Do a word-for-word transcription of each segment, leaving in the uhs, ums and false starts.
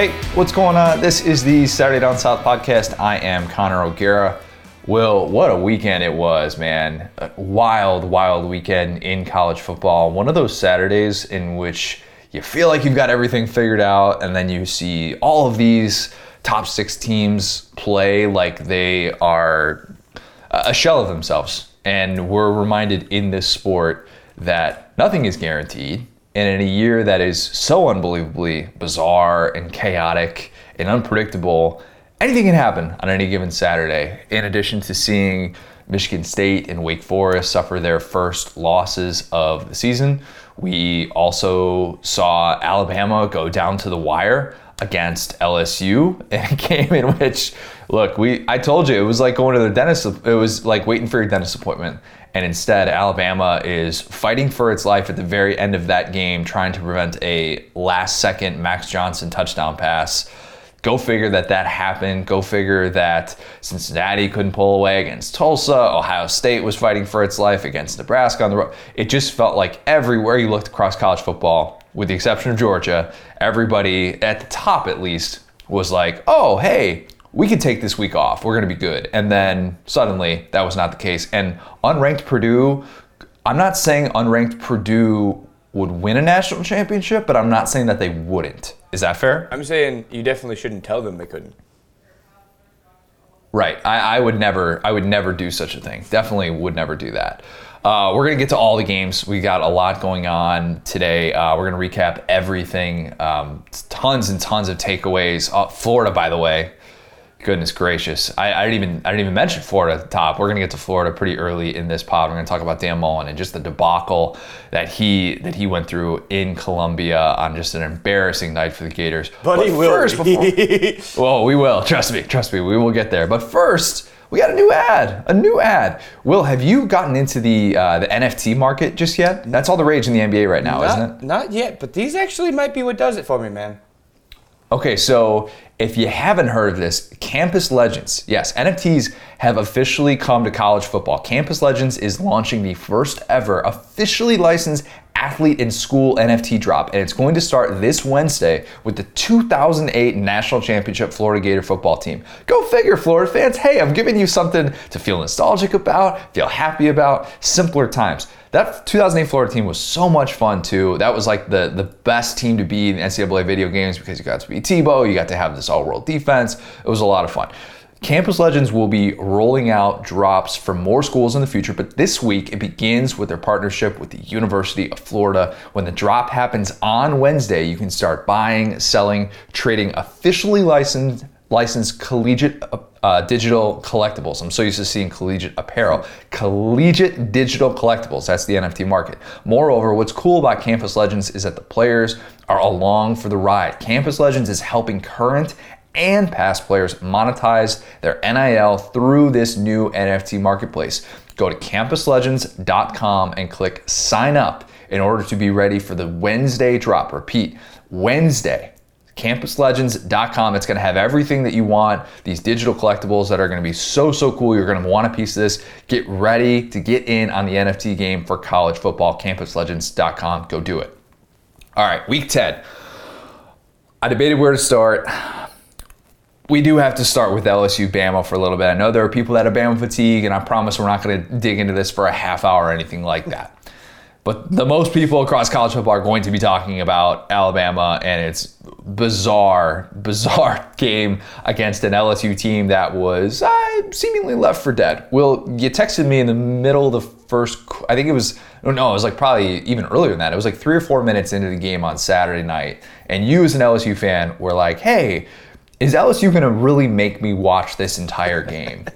Hey, what's going on? This is the Saturday Down South podcast. I am Connor O'Gara. Will, what a weekend it was, man. A wild, wild weekend in college football. One of those Saturdays in which you feel like you've got everything figured out, and then you see all of these top six teams play like they are a shell of themselves. And we're reminded in this sport that nothing is guaranteed. And in a year that is so unbelievably bizarre and chaotic and unpredictable, anything can happen on any given Saturday. In addition to seeing Michigan State and Wake Forest suffer their first losses of the season, we also saw Alabama go down to the wire against L S U in a game in which, look, we I told you, it was like going to the dentist. It was like waiting for your dentist appointment. And instead, Alabama is fighting for its life at the very end of that game, trying to prevent a last-second Max Johnson touchdown pass. Go figure that that happened. Go figure that Cincinnati couldn't pull away against Tulsa. Ohio State was fighting for its life against Nebraska on the road. It just felt like everywhere you looked across college football, with the exception of Georgia, everybody, at the top at least, was like, oh, hey, we could take this week off. We're going to be good. And then suddenly that was not the case. And unranked Purdue, I'm not saying unranked Purdue would win a national championship, but I'm not saying that they wouldn't. Is that fair? I'm saying you definitely shouldn't tell them they couldn't. Right. I, I would never, I would never do such a thing. Definitely would never do that. Uh, we're going to get to all the games. We got a lot going on today. Uh, we're going to recap everything. Um, tons and tons of takeaways. Uh, Florida, by the way. Goodness gracious. I, I didn't even I didn't even mention Florida at the top. We're gonna get to Florida pretty early in this pod. We're gonna talk about Dan Mullen and just the debacle that he that he went through in Columbia on just an embarrassing night for the Gators. But, but he first, will. Before, well, we will. Trust me. Trust me. We will get there. But first, we got a new ad. A new ad. Will, have you gotten into the uh, the N F T market just yet? That's all the rage in the N B A right now, not, isn't it? Not yet, but these actually might be what does it for me, man. Okay, so if you haven't heard of this, Campus Legends. Yes, N F Ts have officially come to college football. Campus Legends is launching the first ever officially licensed athlete in school N F T drop, and it's going to start this Wednesday with the two thousand eight National Championship Florida Gator football team. Go figure, Florida fans. Hey, I'm giving you something to feel nostalgic about, feel happy about, simpler times. That two thousand eight Florida team was so much fun, too. That was like the, the best team to be in N C double A video games because you got to be Tebow, you got to have this all-world defense. It was a lot of fun. Campus Legends will be rolling out drops for more schools in the future, but this week it begins with their partnership with the University of Florida. When the drop happens on Wednesday, you can start buying, selling, trading officially licensed licensed collegiate uh, digital collectibles. I'm so used to seeing collegiate apparel. Collegiate digital collectibles, that's the N F T market. Moreover, what's cool about Campus Legends is that the players are along for the ride. Campus Legends is helping current and past players monetize their N I L through this new N F T marketplace. Go to campus legends dot com and click sign up in order to be ready for the Wednesday drop. Repeat, Wednesday. campus legends dot com. It's going to have everything that you want, these digital collectibles that are going to be so, so cool. You're going to want a piece of this. Get ready to get in on the N F T game for college football. campus legends dot com. Go do it. All right, week ten. I debated where to start. We do have to start with L S U Bama for a little bit. I know there are people that have Bama fatigue, and I promise we're not going to dig into this for a half hour or anything like that. But the most people across college football are going to be talking about Alabama and its bizarre, bizarre game against an L S U team that was uh, seemingly left for dead. Will, you texted me in the middle of the first, I think it was, no, it was like probably even earlier than that. It was like three or four minutes into the game on Saturday night. And you as an L S U fan were like, hey, is L S U going to really make me watch this entire game?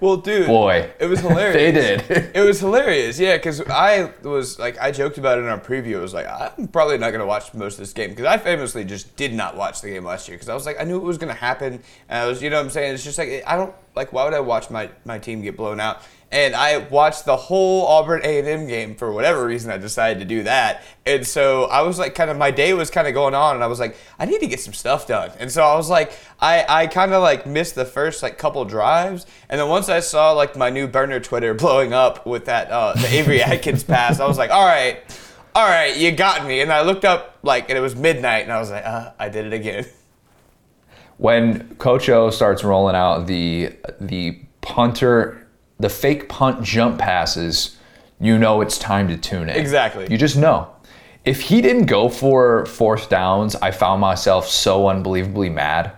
Well, dude, boy, it was hilarious. They did. It was hilarious, yeah, because I was like, I joked about it in our preview. I was like, I'm probably not going to watch most of this game because I famously just did not watch the game last year because I was like, I knew it was going to happen. And I was, you know what I'm saying? It's just like, I don't, like, why would I watch my, my team get blown out? And I watched the whole Auburn A and M game for whatever reason I decided to do that. And so I was like kind of, my day was kind of going on and I was like, I need to get some stuff done. And so I was like, I, I kind of like missed the first like couple drives. And then once I saw like my new burner Twitter blowing up with that, uh, the Avery Atkins pass, I was like, all right, all right, you got me. And I looked up like, and it was midnight and I was like, uh, I did it again. when Coach O starts rolling out the the punter, the fake punt jump passes, you know it's time to tune in. Exactly. You just know. If he didn't go for fourth downs, I found myself so unbelievably mad.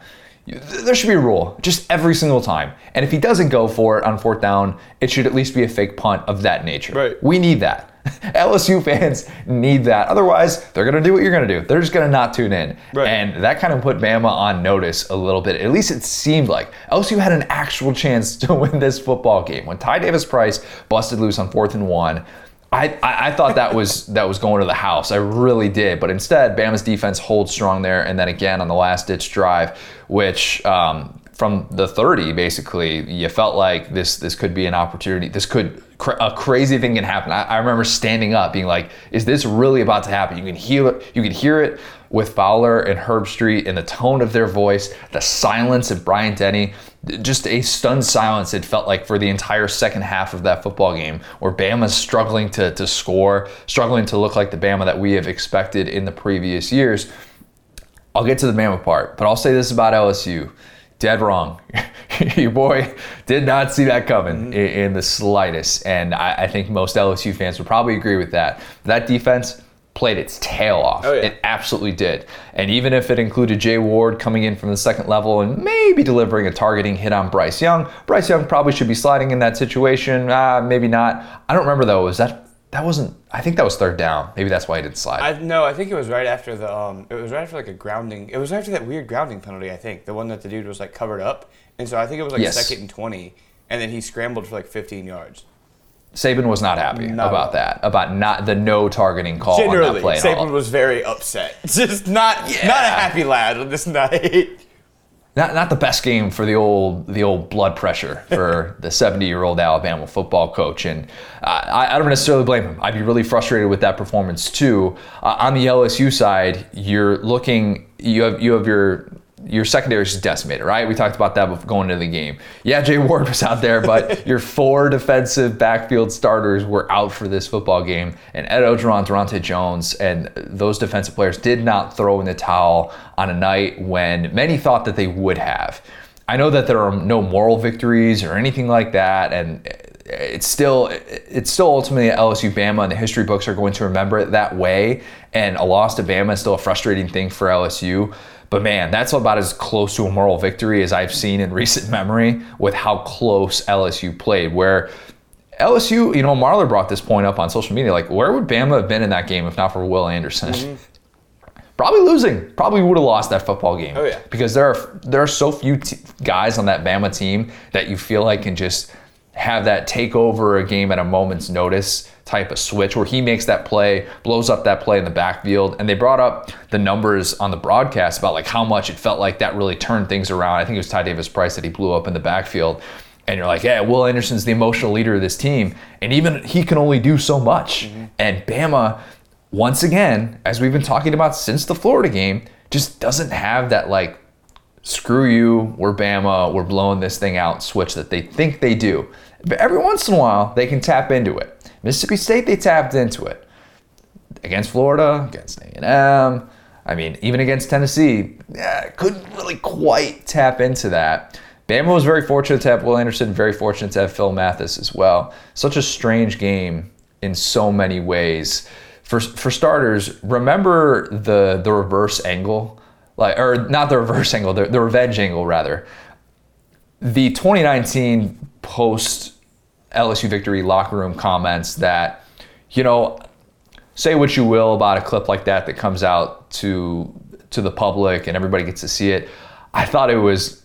There should be a rule, just every single time. And if he doesn't go for it on fourth down, it should at least be a fake punt of that nature. Right. We need that. L S U fans need that. Otherwise, they're going to do what you're going to do. They're just going to not tune in. Right. And that kind of put Bama on notice a little bit. At least it seemed like L S U had an actual chance to win this football game. When Ty Davis-Price busted loose on fourth and one, I, I, I thought that was that was going to the house. I really did. But instead, Bama's defense holds strong there. And then again on the last-ditch drive, which um, from the thirty, basically, you felt like this this could be an opportunity. This could... a crazy thing can happen. I, I remember standing up being like, is this really about to happen? You can hear it. You can hear it with Fowler and Herbstreit in the tone of their voice, the silence of Bryant Denny, just a stunned silence it felt like for the entire second half of that football game where Bama's struggling to, to score, struggling to look like the Bama that we have expected in the previous years. I'll get to the Bama part, but I'll say this about L S U. Dead wrong. Your boy did not see that coming in, in the slightest. And I, I think most L S U fans would probably agree with that. That defense played its tail off. Oh, yeah. It absolutely did. And even if it included Jay Ward coming in from the second level and maybe delivering a targeting hit on Bryce Young, Bryce Young probably should be sliding in that situation. Uh, maybe not. I don't remember, though. Was that... That wasn't. I think that was third down. Maybe that's why he didn't slide. I, no, I think it was right after the. Um, it was right after like a grounding. It was after that weird grounding penalty. I think the one that the dude was like covered up, and so I think it was like yes. second and twenty, and then he scrambled for like fifteen yards. Saban was not happy no. about that. About not the no targeting call Generally, on that play. Saban was very upset. Just not yeah. not a happy lad on this night. Not not the best game for the old the old blood pressure for the seventy-year-old Alabama football coach, and uh, I, I don't necessarily blame him. I'd be really frustrated with that performance too. Uh, on the L S U side, you're looking you have you have your your secondary is decimated, right? We talked about that going into the game. Yeah, Jay Ward was out there, but your four defensive backfield starters were out for this football game, and Ed Ogeron, Durante Jones, and those defensive players did not throw in the towel on a night when many thought that they would have. I know that there are no moral victories or anything like that, and it's still it's still ultimately L S U Bama, and the history books are going to remember it that way, and a loss to Bama is still a frustrating thing for L S U. But man, that's about as close to a moral victory as I've seen in recent memory with how close L S U played, where L S U, you know, Marler brought this point up on social media, like where would Bama have been in that game if not for Will Anderson? Mm-hmm. Probably losing. Probably would have lost that football game. Oh, yeah. Because there are, there are so few t- guys on that Bama team that you feel like can just have that take over a game at a moment's notice type of switch where he makes that play, blows up that play in the backfield. And they brought up the numbers on the broadcast about like how much it felt like that really turned things around. I think it was Ty Davis-Price that he blew up in the backfield. And you're like, yeah, Will Anderson's the emotional leader of this team. And even he can only do so much. Mm-hmm. And Bama, once again, as we've been talking about since the Florida game, just doesn't have that like, screw you, we're Bama, we're blowing this thing out switch that they think they do. But every once in a while, they can tap into it. Mississippi State, they tapped into it. Against Florida, against A and M, I mean, even against Tennessee, yeah, couldn't really quite tap into that. Bama was very fortunate to have Will Anderson, very fortunate to have Phil Mathis as well. Such a strange game in so many ways. For for starters, remember the the reverse angle, like or not the reverse angle, the, the revenge angle rather. The twenty nineteen post L S U victory locker room comments that, you know, say what you will about a clip like that that comes out to to the public and everybody gets to see it. I thought it was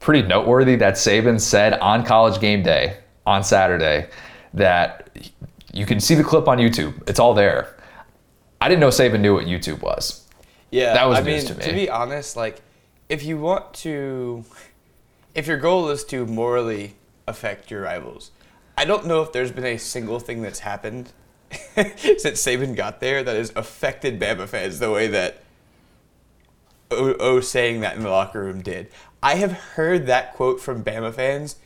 pretty noteworthy that Saban said on College game day on Saturday that you can see the clip on YouTube. It's all there. I didn't know Saban knew what YouTube was. Yeah, that was I news mean, to me. To be honest, like if you want to, if your goal is to morally affect your rivals, I don't know if there's been a single thing that's happened since Saban got there that has affected Bama fans the way that O, o saying that in the locker room did. I have heard that quote from Bama fans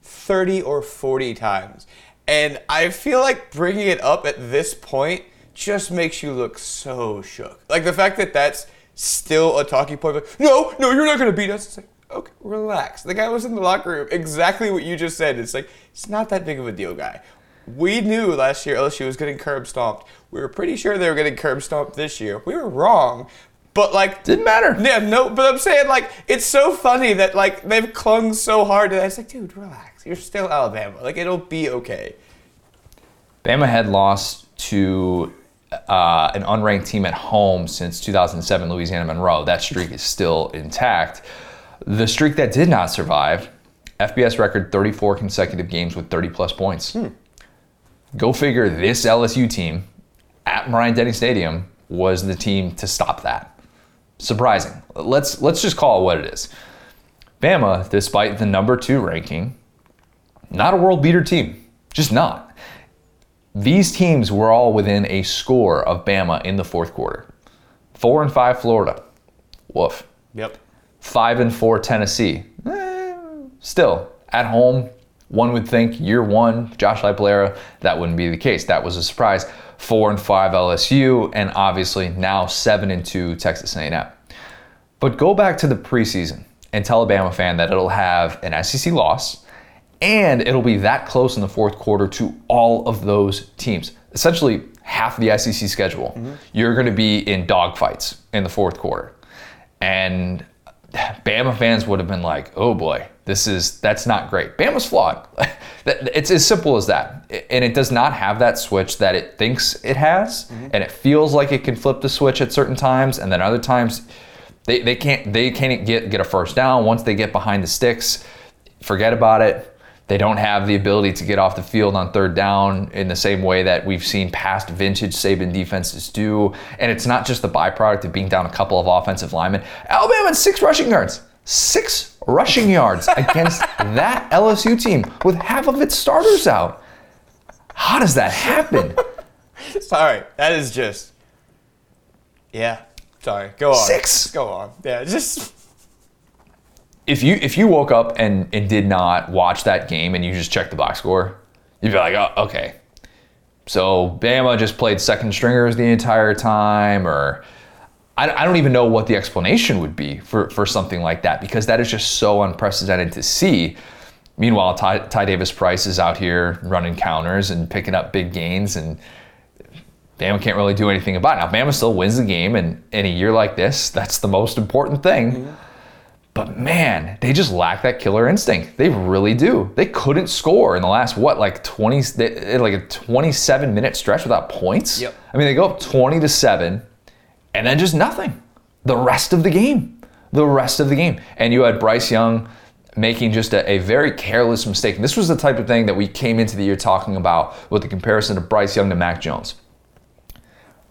thirty or forty times, and I feel like bringing it up at this point just makes you look so shook. Like the fact that that's still a talking point. Like, no, no, you're not going to beat us. It's like, okay, relax. The guy was in the locker room. Exactly what you just said. It's like, it's not that big of a deal, guy. We knew last year L S U was getting curb stomped. We were pretty sure they were getting curb stomped this year. We were wrong. But, like... Didn't matter. Yeah, no, but I'm saying, like, it's so funny that, like, they've clung so hard to that. It's like, dude, relax. You're still Alabama. Like, it'll be okay. Bama had lost to uh, an unranked team at home since two thousand seven, Louisiana Monroe. That streak is still intact. The streak that did not survive, F B S record thirty-four consecutive games with thirty-plus points. Hmm. Go figure, this L S U team at Bryant-Denny Stadium was the team to stop that. Surprising. Let's let's just call it what it is. Bama, despite the number two ranking, not a world beater team. Just not. These teams were all within a score of Bama in the fourth quarter. Four and five Florida. Woof. Yep. Five and four Tennessee. Eh, still, at home, one would think year one, Josh Heupel, that wouldn't be the case. That was a surprise. Four and five L S U, and obviously now seven and two Texas A and M. But go back to the preseason and tell a Bama fan that it'll have an S E C loss, and it'll be that close in the fourth quarter to all of those teams. Essentially, half the S E C schedule. Mm-hmm. You're going to be in dogfights in the fourth quarter, and Bama fans would have been like, "Oh boy, this is that's not great." Bama's flawed. It's as simple as that, and it does not have that switch that it thinks it has, mm-hmm. and it feels like it can flip the switch at certain times, and then other times they, they can't they can't get get a first down. Once they get behind the sticks, forget about it. They don't have the ability to get off the field on third down in the same way that we've seen past vintage Saban defenses do. And it's not just the byproduct of being down a couple of offensive linemen. Alabama had six rushing yards. Six rushing yards against that L S U team with half of its starters out. How does that happen? Sorry, that is just... Yeah, sorry, go on. Six. Go on, yeah, just... If you if you woke up and, and did not watch that game and you just checked the box score, you'd be like, oh, okay. So Bama just played second stringers the entire time, or I, I don't even know what the explanation would be for, for something like that, because that is just so unprecedented to see. Meanwhile, Ty, Ty Davis Price is out here running counters and picking up big gains, and Bama can't really do anything about it. Now, Bama still wins the game, and in a year like this, that's the most important thing. Mm-hmm. But man, they just lack that killer instinct. They really do. They couldn't score in the last, what, like twenty, they, like a twenty-seven minute stretch without points? Yep. I mean, they go up twenty to seven and then just nothing. The rest of the game. The rest of the game. And you had Bryce Young making just a, a very careless mistake. And this was the type of thing that we came into the year talking about with the comparison of Bryce Young to Mac Jones.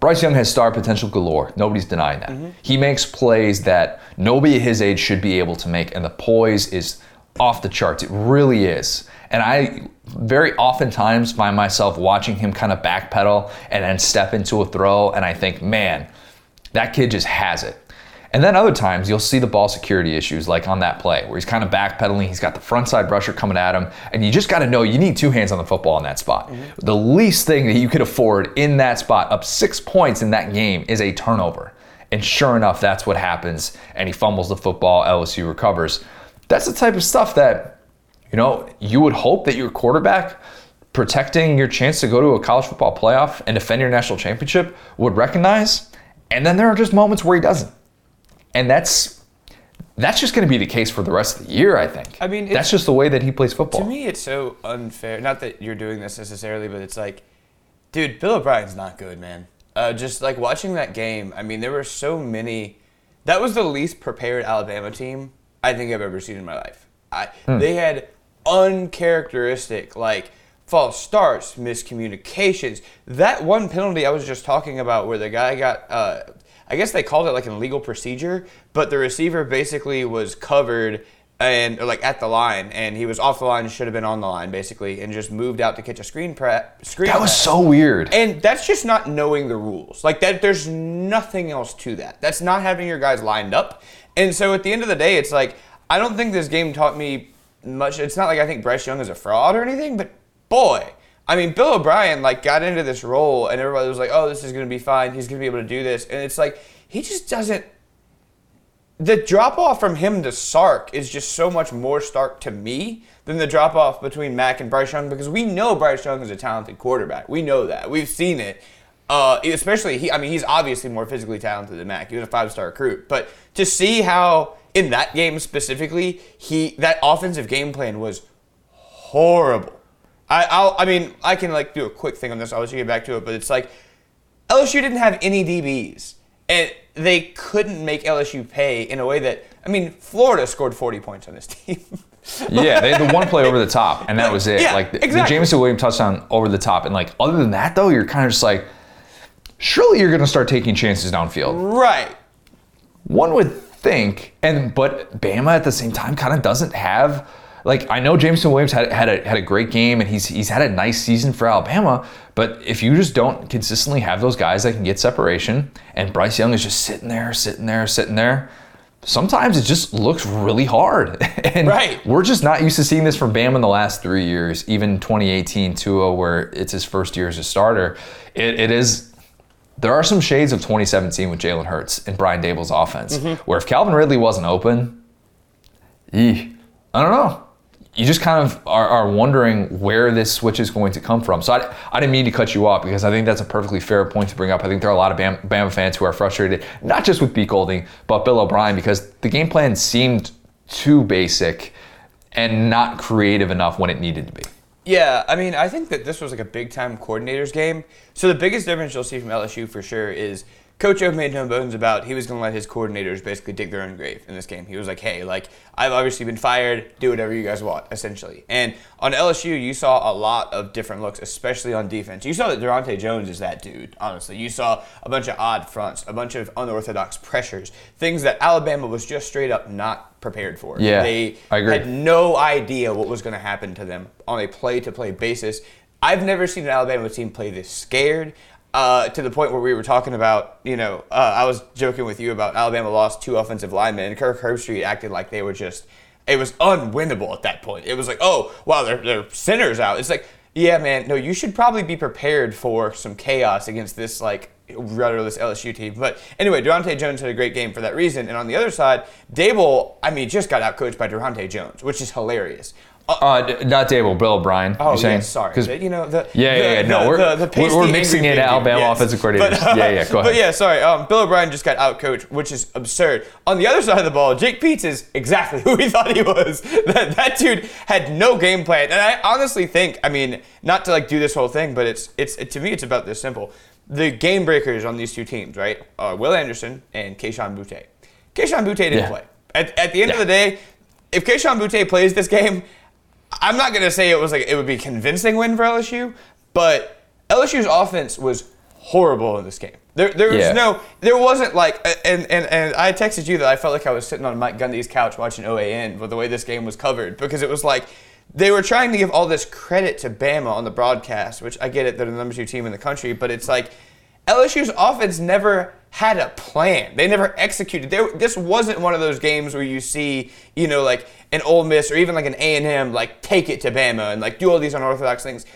Bryce Young has star potential galore. Nobody's denying that. Mm-hmm. He makes plays that nobody his age should be able to make, and the poise is off the charts. It really is. And I very oftentimes find myself watching him kind of backpedal and then step into a throw, and I think, man, that kid just has it. And then other times you'll see the ball security issues, like on that play, where he's kind of backpedaling, he's got the front side rusher coming at him, and you just got to know you need two hands on the football in that spot. Mm-hmm. The least thing that you could afford in that spot, up six points in that game, is a turnover. And sure enough, that's what happens, and he fumbles the football, L S U recovers. That's the type of stuff that, you know, you would hope that your quarterback, protecting your chance to go to a college football playoff and defend your national championship, would recognize, and then there are just moments where he doesn't. And that's that's just going to be the case for the rest of the year, I think. I mean, that's just the way that he plays football. To me, it's so unfair. Not that you're doing this necessarily, but it's like, dude, Bill O'Brien's not good, man. Uh, just like watching that game, I mean, there were so many. That was the least prepared Alabama team I think I've ever seen in my life. I, hmm. They had uncharacteristic, like, false starts, miscommunications. That one penalty I was just talking about where the guy got... Uh, I guess they called it like an illegal procedure, but the receiver basically was covered and or like at the line, and he was off the line and should have been on the line basically, and just moved out to catch a screen prep. Screen that was pass. So weird. And that's just not knowing the rules. Like that, there's nothing else to that. That's not having your guys lined up. And so at the end of the day, it's like I don't think this game taught me much. It's not like I think Bryce Young is a fraud or anything, but boy. I mean, Bill O'Brien like got into this role and everybody was like, oh, this is going to be fine. He's going to be able to do this. And it's like, he just doesn't the drop-off from him to Sark is just so much more stark to me than the drop-off between Mac and Bryce Young, because we know Bryce Young is a talented quarterback. We know that. We've seen it. Uh, especially, he. I mean, he's obviously more physically talented than Mac. He was a five-star recruit. But to see how, in that game specifically, he that offensive game plan was horrible. I I'll, I mean, I can, like, do a quick thing on this. I'll let you get back to it. But it's like, L S U didn't have any D Bs. And they couldn't make L S U pay in a way that, I mean, Florida scored forty points on this team. Yeah, they had the one play over the top, and that was it. Yeah, like, the, exactly. the Jameson Williams touchdown over the top. And, like, other than that, though, you're kind of just like, surely you're going to start taking chances downfield. Right. One would think, and but Bama at the same time kind of doesn't have, like, I know Jameson Williams had had a, had a great game, and he's he's had a nice season for Alabama, but if you just don't consistently have those guys that can get separation, and Bryce Young is just sitting there, sitting there, sitting there, sometimes it just looks really hard. And right. we're just not used to seeing this from Bama in the last three years, even twenty eighteen Tua, where it's his first year as a starter. It, it is... There are some shades of twenty seventeen with Jalen Hurts and Brian Dable's offense, mm-hmm. where if Calvin Ridley wasn't open, eeh, I don't know. You just kind of are, are wondering where this switch is going to come from. So I, I didn't mean to cut you off, because I think that's a perfectly fair point to bring up. I think there are a lot of Bama, Bama fans who are frustrated, not just with Pete Golding, but Bill O'Brien, because the game plan seemed too basic and not creative enough when it needed to be. Yeah, I mean, I think that this was like a big-time coordinators game. So the biggest difference you'll see from L S U for sure is Coach O made no bones about he was going to let his coordinators basically dig their own grave in this game. He was like, hey, like, I've obviously been fired. Do whatever you guys want, essentially. And on L S U, you saw a lot of different looks, especially on defense. You saw that Durante Jones is that dude, honestly. You saw a bunch of odd fronts, a bunch of unorthodox pressures, things that Alabama was just straight up not prepared for. Yeah, they I agree. Had no idea what was going to happen to them on a play-to-play basis. I've never seen an Alabama team play this scared, uh, to the point where we were talking about, you know, uh, I was joking with you about Alabama lost two offensive linemen, and Kirk Herbstreit acted like they were just, it was unwinnable at that point. It was like, oh, wow, they're, they're centers out. It's like, yeah, man, no, you should probably be prepared for some chaos against this, like, rudderless L S U team. But anyway, Durante Jones had a great game for that reason. And on the other side, Dable, I mean, just got outcoached by Durante Jones, which is hilarious. Uh, uh, not Dable, Bill O'Brien. Oh, you're yeah, sorry. You know, the, yeah, yeah, yeah. The, no, the, we're, the, the we're, we're mixing in Alabama yes. offensive coordinators. But, uh, yeah, yeah, go ahead. But yeah, sorry. Um, Bill O'Brien just got outcoached, which is absurd. On the other side of the ball, Jake Peets is exactly who we thought he was. That, that dude had no game plan. And I honestly think, I mean, not to like do this whole thing, but it's it's it, to me, it's about this simple. The game breakers on these two teams, right, are Will Anderson and Keyshawn Butte. Keyshawn Butte didn't yeah. play. At, at the end yeah. of the day, if Keyshawn Butte plays this game, I'm not going to say it was like it would be a convincing win for L S U, but L S U's offense was horrible in this game. There, there was yeah. no, there wasn't like, and, and, and I texted you that I felt like I was sitting on Mike Gundy's couch watching O A N with the way this game was covered, because it was like, they were trying to give all this credit to Bama on the broadcast, which I get it, they're the number two team in the country, but it's like L S U's offense never had a plan. They never executed. They, this wasn't one of those games where you see, you know, like an Ole Miss or even like an A and M, like take it to Bama and like do all these unorthodox things.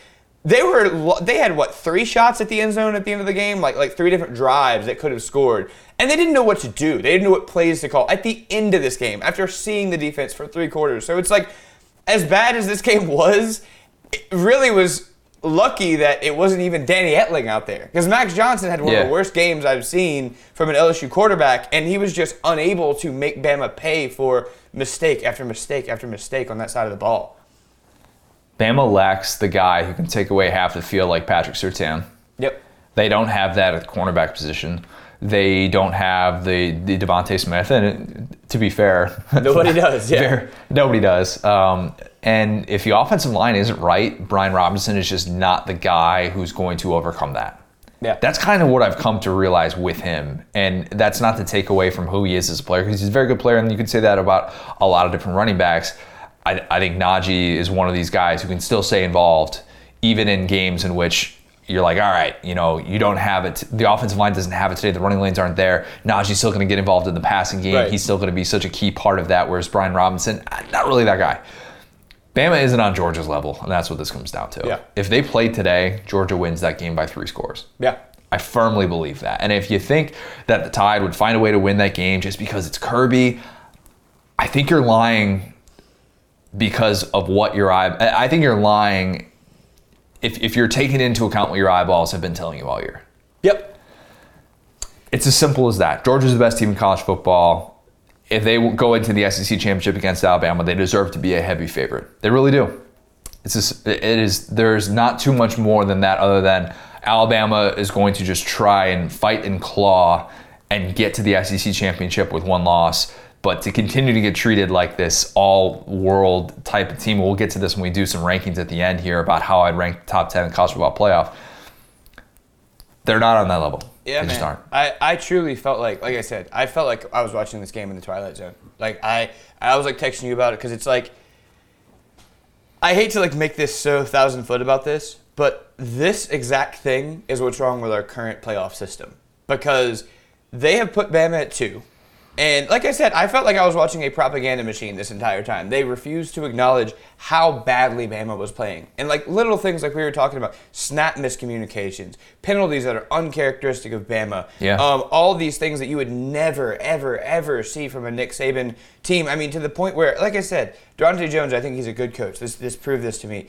They were, they had what, three shots at the end zone at the end of the game? Like, like three different drives that could have scored. And they didn't know what to do. They didn't know what plays to call at the end of this game after seeing the defense for three quarters. So it's like, as bad as this game was, it really was lucky that it wasn't even Danny Etling out there. Because Max Johnson had one yeah. of the worst games I've seen from an L S U quarterback, and he was just unable to make Bama pay for mistake after mistake after mistake on that side of the ball. Bama lacks the guy who can take away half the field like Patrick Surtain. Yep. They don't have that at the cornerback position. They don't have the, the Devontae Smith, and to be fair, nobody does. Yeah, nobody does. Um, and if the offensive line isn't right, Brian Robinson is just not the guy who's going to overcome that. Yeah, that's kind of what I've come to realize with him, and that's not to take away from who he is as a player, because he's a very good player, and you can say that about a lot of different running backs. I, I think Najee is one of these guys who can still stay involved, even in games in which you're like, all right, you know, you don't have it. The offensive line doesn't have it today. The running lanes aren't there. Najee's still going to get involved in the passing game. Right. He's still going to be such a key part of that, whereas Brian Robinson, not really that guy. Bama isn't on Georgia's level, and that's what this comes down to. Yeah. If they played today, Georgia wins that game by three scores. Yeah. I firmly believe that. And if you think that the Tide would find a way to win that game just because it's Kirby, I think you're lying because of what your eye... I think you're lying if if you're taking into account what your eyeballs have been telling you all year. Yep. It's as simple as that. Georgia's the best team in college football. If they go into the S E C championship against Alabama, they deserve to be a heavy favorite. They really do. It's just, it is. There's not too much more than that other than Alabama is going to just try and fight and claw and get to the S E C championship with one loss. But to continue to get treated like this all-world type of team, we'll get to this when we do some rankings at the end here about how I'd rank the top ten in college football playoff. They're not on that level. Yeah, they just aren't. I, I truly felt like, like I said, I felt like I was watching this game in the Twilight Zone. Like I, I was like texting you about it because it's like, I hate to like make this so thousand foot about this, but this exact thing is what's wrong with our current playoff system because they have put Bama at two. And like I said, I felt like I was watching a propaganda machine this entire time. They refused to acknowledge how badly Bama was playing. And like little things like we were talking about, snap miscommunications, penalties that are uncharacteristic of Bama, yeah. um, all these things that you would never, ever, ever see from a Nick Saban team. I mean, to the point where, like I said, Durante Jones, I think he's a good coach. This this proved this to me.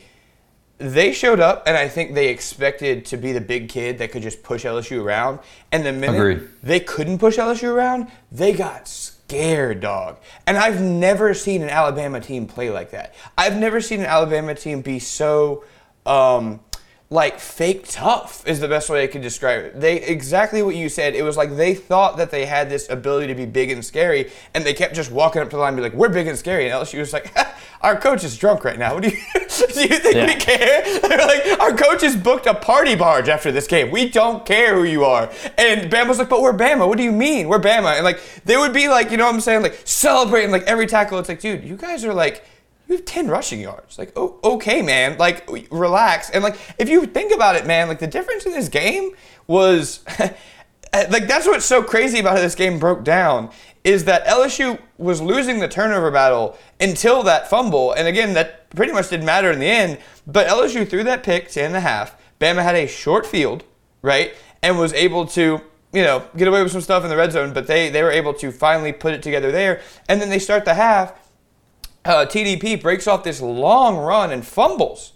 They showed up, and I think they expected to be the big kid that could just push L S U around. And the minute Agreed. They couldn't push L S U around, they got scared, dog. And I've never seen an Alabama team play like that. I've never seen an Alabama team be so, um, like, fake tough is the best way I could describe it. They exactly what you said. It was like they thought that they had this ability to be big and scary, and they kept just walking up to the line and be like, we're big and scary. And L S U was like, ha! Our coach is drunk right now. What do you, do you think yeah. we care? They're like, our coach has booked a party barge after this game. We don't care who you are. And Bama's like, but we're Bama. What do you mean? We're Bama. And like, they would be like, you know what I'm saying? Like, celebrating like every tackle. It's like, dude, you guys are like, you have ten rushing yards. Like, oh, okay, man. Like, relax. And like, if you think about it, man, like the difference in this game was, like, that's what's so crazy about how this game broke down. Is that L S U was losing the turnover battle until that fumble. And again, that pretty much didn't matter in the end. But L S U threw that pick, ten and a half. Bama had a short field, right? And was able to, you know, get away with some stuff in the red zone. But they, they were able to finally put it together there. And then they start the half. Uh, T D P breaks off this long run and fumbles.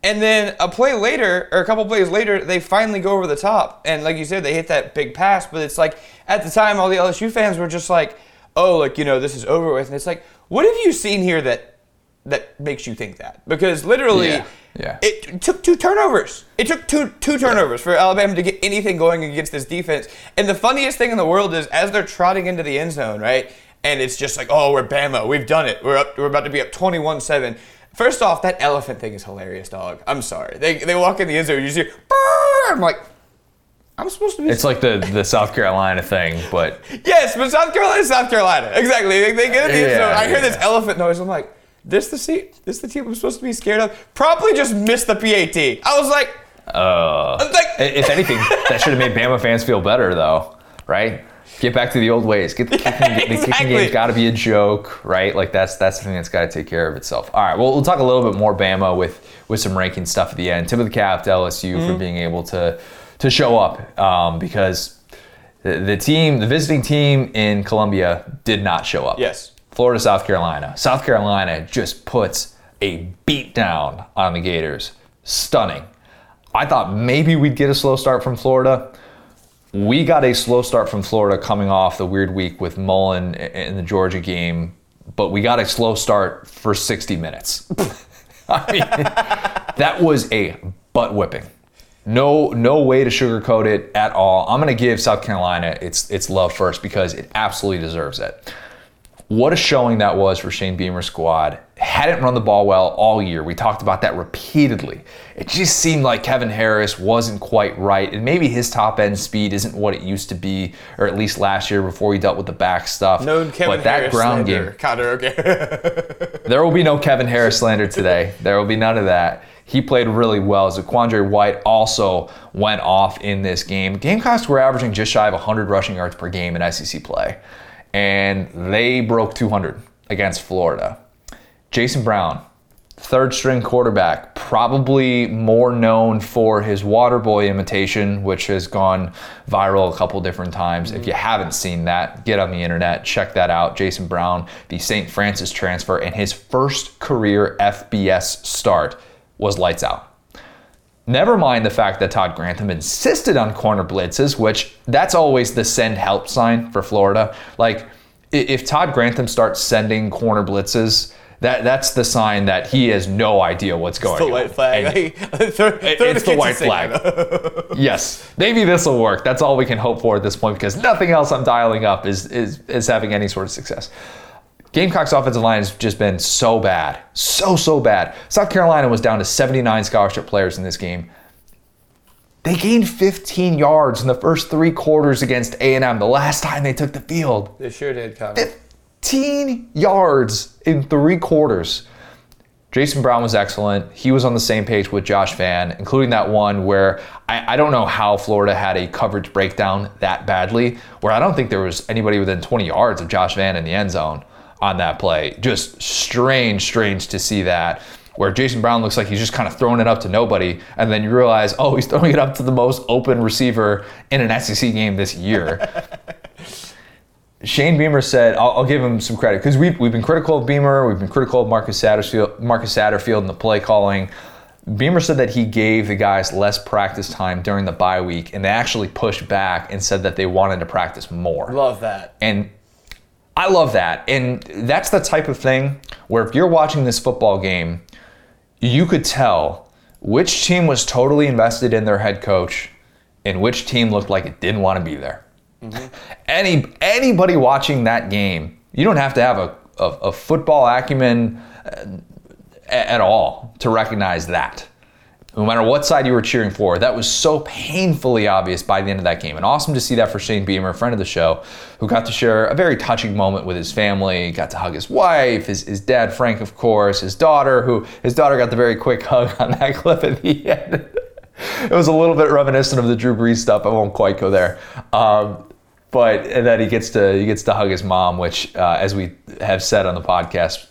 And then a play later, or a couple plays later, they finally go over the top. And like you said, they hit that big pass. But it's like, at the time, all the L S U fans were just like, oh, like, you know, this is over with. And it's like, what have you seen here that that makes you think that? Because literally, yeah. Yeah. it took two turnovers. It took two two turnovers yeah. for Alabama to get anything going against this defense. And the funniest thing in the world is, as they're trotting into the end zone, right? And it's just like, oh, we're Bama. We've done it. We're up. We're about to be up twenty-one seven. First off, that elephant thing is hilarious, dog. I'm sorry. They they walk in the end zone, you just hear, Burr! I'm like, I'm supposed to be... It's like the, the South Carolina thing, but... Yes, but South Carolina is South Carolina. Exactly. They, they get in the end yeah, zone. I yeah. hear this elephant noise. I'm like, this the, se- this the team I'm supposed to be scared of? Probably just missed the P A T. I was like... Uh, I was like if anything, that should have made Bama fans feel better, though, right? Get back to the old ways. Get the kicking, exactly. The kicking game's got to be a joke, right? Like that's that's the thing that's got to take care of itself. All right, well, we'll talk a little bit more Bama with with some ranking stuff at the end. Tip of the cap to L S U mm-hmm. for being able to to show up um, because the, the team, the visiting team in Columbia, did not show up. Yes, Florida, South Carolina, South Carolina just puts a beat down on the Gators. Stunning. I thought maybe we'd get a slow start from Florida. We got a slow start from Florida coming off the weird week with Mullen in the Georgia game, but we got a slow start for sixty minutes. I mean, that was a butt whipping. No, no way to sugarcoat it at all. I'm going to give South Carolina its its love first because it absolutely deserves it. What a showing that was for Shane Beamer's squad. Hadn't run the ball well all year. We talked about that repeatedly. It just seemed like Kevin Harris wasn't quite right, and maybe his top-end speed isn't what it used to be, or at least last year before he dealt with the back stuff. No Kevin but that Harris ground slander. Game, Connor O'Gara. There will be no Kevin Harris slander today. There will be none of that. He played really well. Zaquandre White also went off in this game. Gamecocks were averaging just shy of one hundred rushing yards per game in S E C play. And they broke two hundred against Florida. Jason Brown, third string quarterback, probably more known for his Waterboy imitation, which has gone viral a couple different times. Mm-hmm. If you haven't seen that, get on the internet, check that out. Jason Brown, the Saint Francis transfer, and his first career F B S start was lights out. Never mind the fact that Todd Grantham insisted on corner blitzes, which that's always the send help sign for Florida. Like, if Todd Grantham starts sending corner blitzes, that that's the sign that he has no idea what's going on. It's the white flag. It's the white flag. Yes. Maybe this will work. That's all we can hope for at this point, because nothing else I'm dialing up is is is having any sort of success. Gamecocks offensive line has just been so bad. So, so bad. South Carolina was down to seventy-nine scholarship players in this game. They gained fifteen yards in the first three quarters against A and M, the last time they took the field. They sure did, Connor. fifteen yards in three quarters. Jason Brown was excellent. He was on the same page with Josh Van, including that one where I, I don't know how Florida had a coverage breakdown that badly, where I don't think there was anybody within twenty yards of Josh Van in the end zone on that play. Just strange, strange to see that, where Jason Brown looks like he's just kind of throwing it up to nobody, and then you realize, oh, he's throwing it up to the most open receiver in an S E C game this year. Shane Beamer said, I'll, I'll give him some credit, because we've, we've been critical of Beamer, we've been critical of Marcus Satterfield, Marcus Satterfield and the play calling. Beamer said that he gave the guys less practice time during the bye week, and they actually pushed back and said that they wanted to practice more. Love that. And I love that. And that's the type of thing where if you're watching this football game, you could tell which team was totally invested in their head coach and which team looked like it didn't want to be there. Mm-hmm. Any anybody watching that game, you don't have to have a, a, a football acumen at all to recognize that. No matter what side you were cheering for, that was so painfully obvious by the end of that game. And awesome to see that for Shane Beamer, a friend of the show, who got to share a very touching moment with his family, got to hug his wife, his, his dad, Frank, of course, his daughter, who his daughter got the very quick hug on that clip at the end. It was a little bit reminiscent of the Drew Brees stuff. I won't quite go there. Um, but and then he gets to he gets to hug his mom, which, uh, as we have said on the podcast,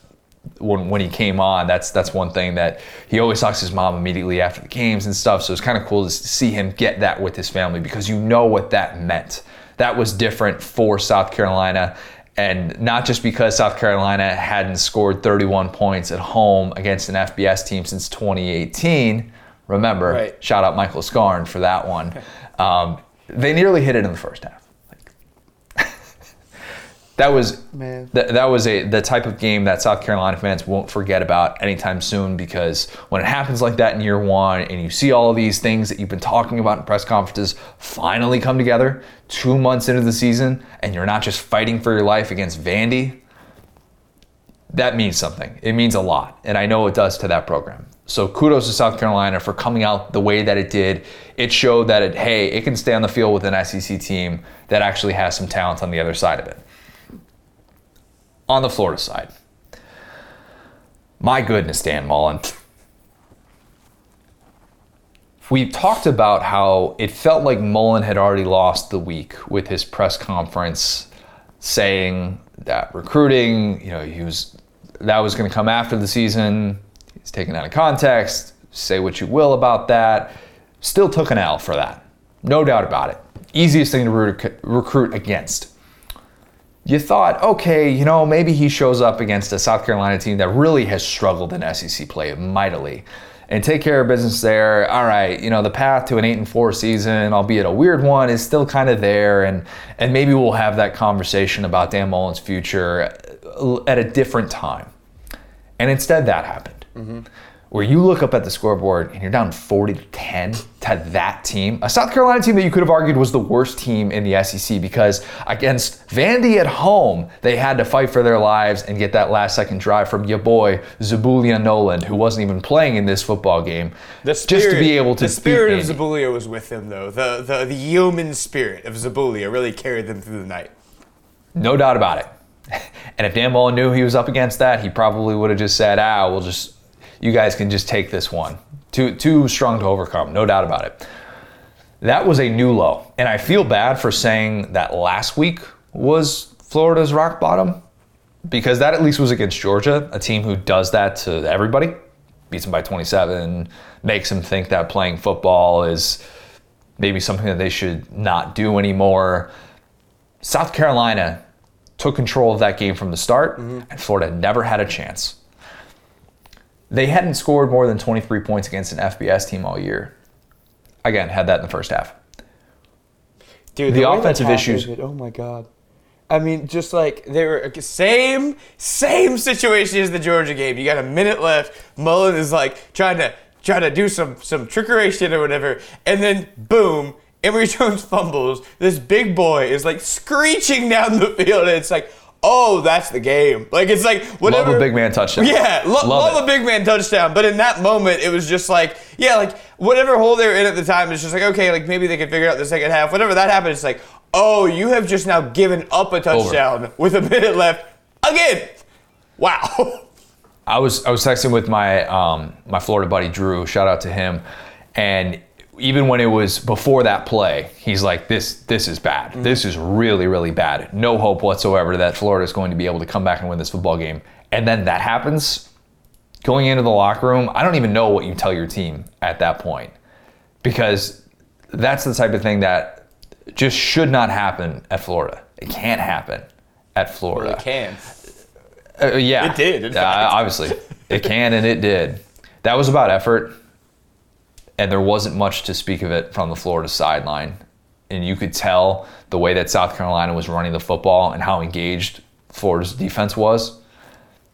When, when he came on, that's that's one thing that he always talks to his mom immediately after the games and stuff. So it's kind of cool to see him get that with his family, because you know what that meant. That was different for South Carolina, and not just because South Carolina hadn't scored thirty-one points at home against an F B S team since twenty eighteen. Remember, right. Shout out Michael Scarn for that one. Um, they nearly hit it in the first half. That was Man. Th- that was a the type of game that South Carolina fans won't forget about anytime soon, because when it happens like that in year one and you see all of these things that you've been talking about in press conferences finally come together two months into the season, and you're not just fighting for your life against Vandy, that means something. It means a lot, and I know it does to that program. So kudos to South Carolina for coming out the way that it did. It showed that, it, hey, it can stay on the field with an S E C team that actually has some talent on the other side of it. On the Florida side, my goodness, Dan Mullen. We talked about how it felt like Mullen had already lost the week with his press conference saying that recruiting, you know, he was that was going to come after the season. He's taken out of context. Say what you will about that. Still took an L for that. No doubt about it. Easiest thing to recruit against. You thought, okay, you know, maybe he shows up against a South Carolina team that really has struggled in S E C play mightily and take care of business there. All right, you know, the path to an eight and four season, albeit a weird one, is still kind of there, and and maybe we'll have that conversation about Dan Mullen's future at a different time. And instead that happened. Mm-hmm. Where you look up at the scoreboard and you're down forty to ten to that team, a South Carolina team that you could have argued was the worst team in the S E C, because against Vandy at home, they had to fight for their lives and get that last second drive from your boy, Zabulia Noland, who wasn't even playing in this football game, the spirit, just to be able to The spirit of Zabulia was with them, though. The, the, the yeoman spirit of Zabulia really carried them through the night. No doubt about it. And if Dan Mullen knew he was up against that, he probably would have just said, ah, we'll just... you guys can just take this one. Too too strong to overcome, no doubt about it. That was a new low. And I feel bad for saying that last week was Florida's rock bottom, because that at least was against Georgia, a team who does that to everybody. beats them by twenty-seven, makes them think that playing football is maybe something that they should not do anymore. South Carolina took control of that game from the start, mm-hmm. and Florida never had a chance. They hadn't scored more than twenty-three points against an F B S team all year. Again, had that in the first half. Dude, the, the offensive issues. It, oh, my God. I mean, just like they were same same situation as the Georgia game. You got a minute left. Mullen is like trying to trying to do some some trickery shit or whatever, and then boom, Emory Jones fumbles. This big boy is like screeching down the field, and it's like, oh, that's the game. Like it's like whatever. Love a big man touchdown. Yeah, lo- love, love a big man touchdown. But in that moment, it was just like, yeah, like whatever hole they were in at the time, it's just like, okay, like maybe they can figure out the second half. Whenever that happened, it's like, oh, you have just now given up a touchdown Over. with a minute left again. Wow. I was I was texting with my um, my Florida buddy Drew. Shout out to him. And even when it was before that play, he's like, "This this is bad. Mm-hmm. This is really really bad. No hope whatsoever that Florida is going to be able to come back and win this football game." And then that happens. Going into the locker room, I don't even know what you tell your team at that point, because that's the type of thing that just should not happen at Florida. It can't happen at Florida. Well, it can. Uh, yeah. It did. In fact. Uh, obviously. It can and it did. That was about effort, and there wasn't much to speak of it from the Florida sideline. And you could tell the way that South Carolina was running the football and how engaged Florida's defense was,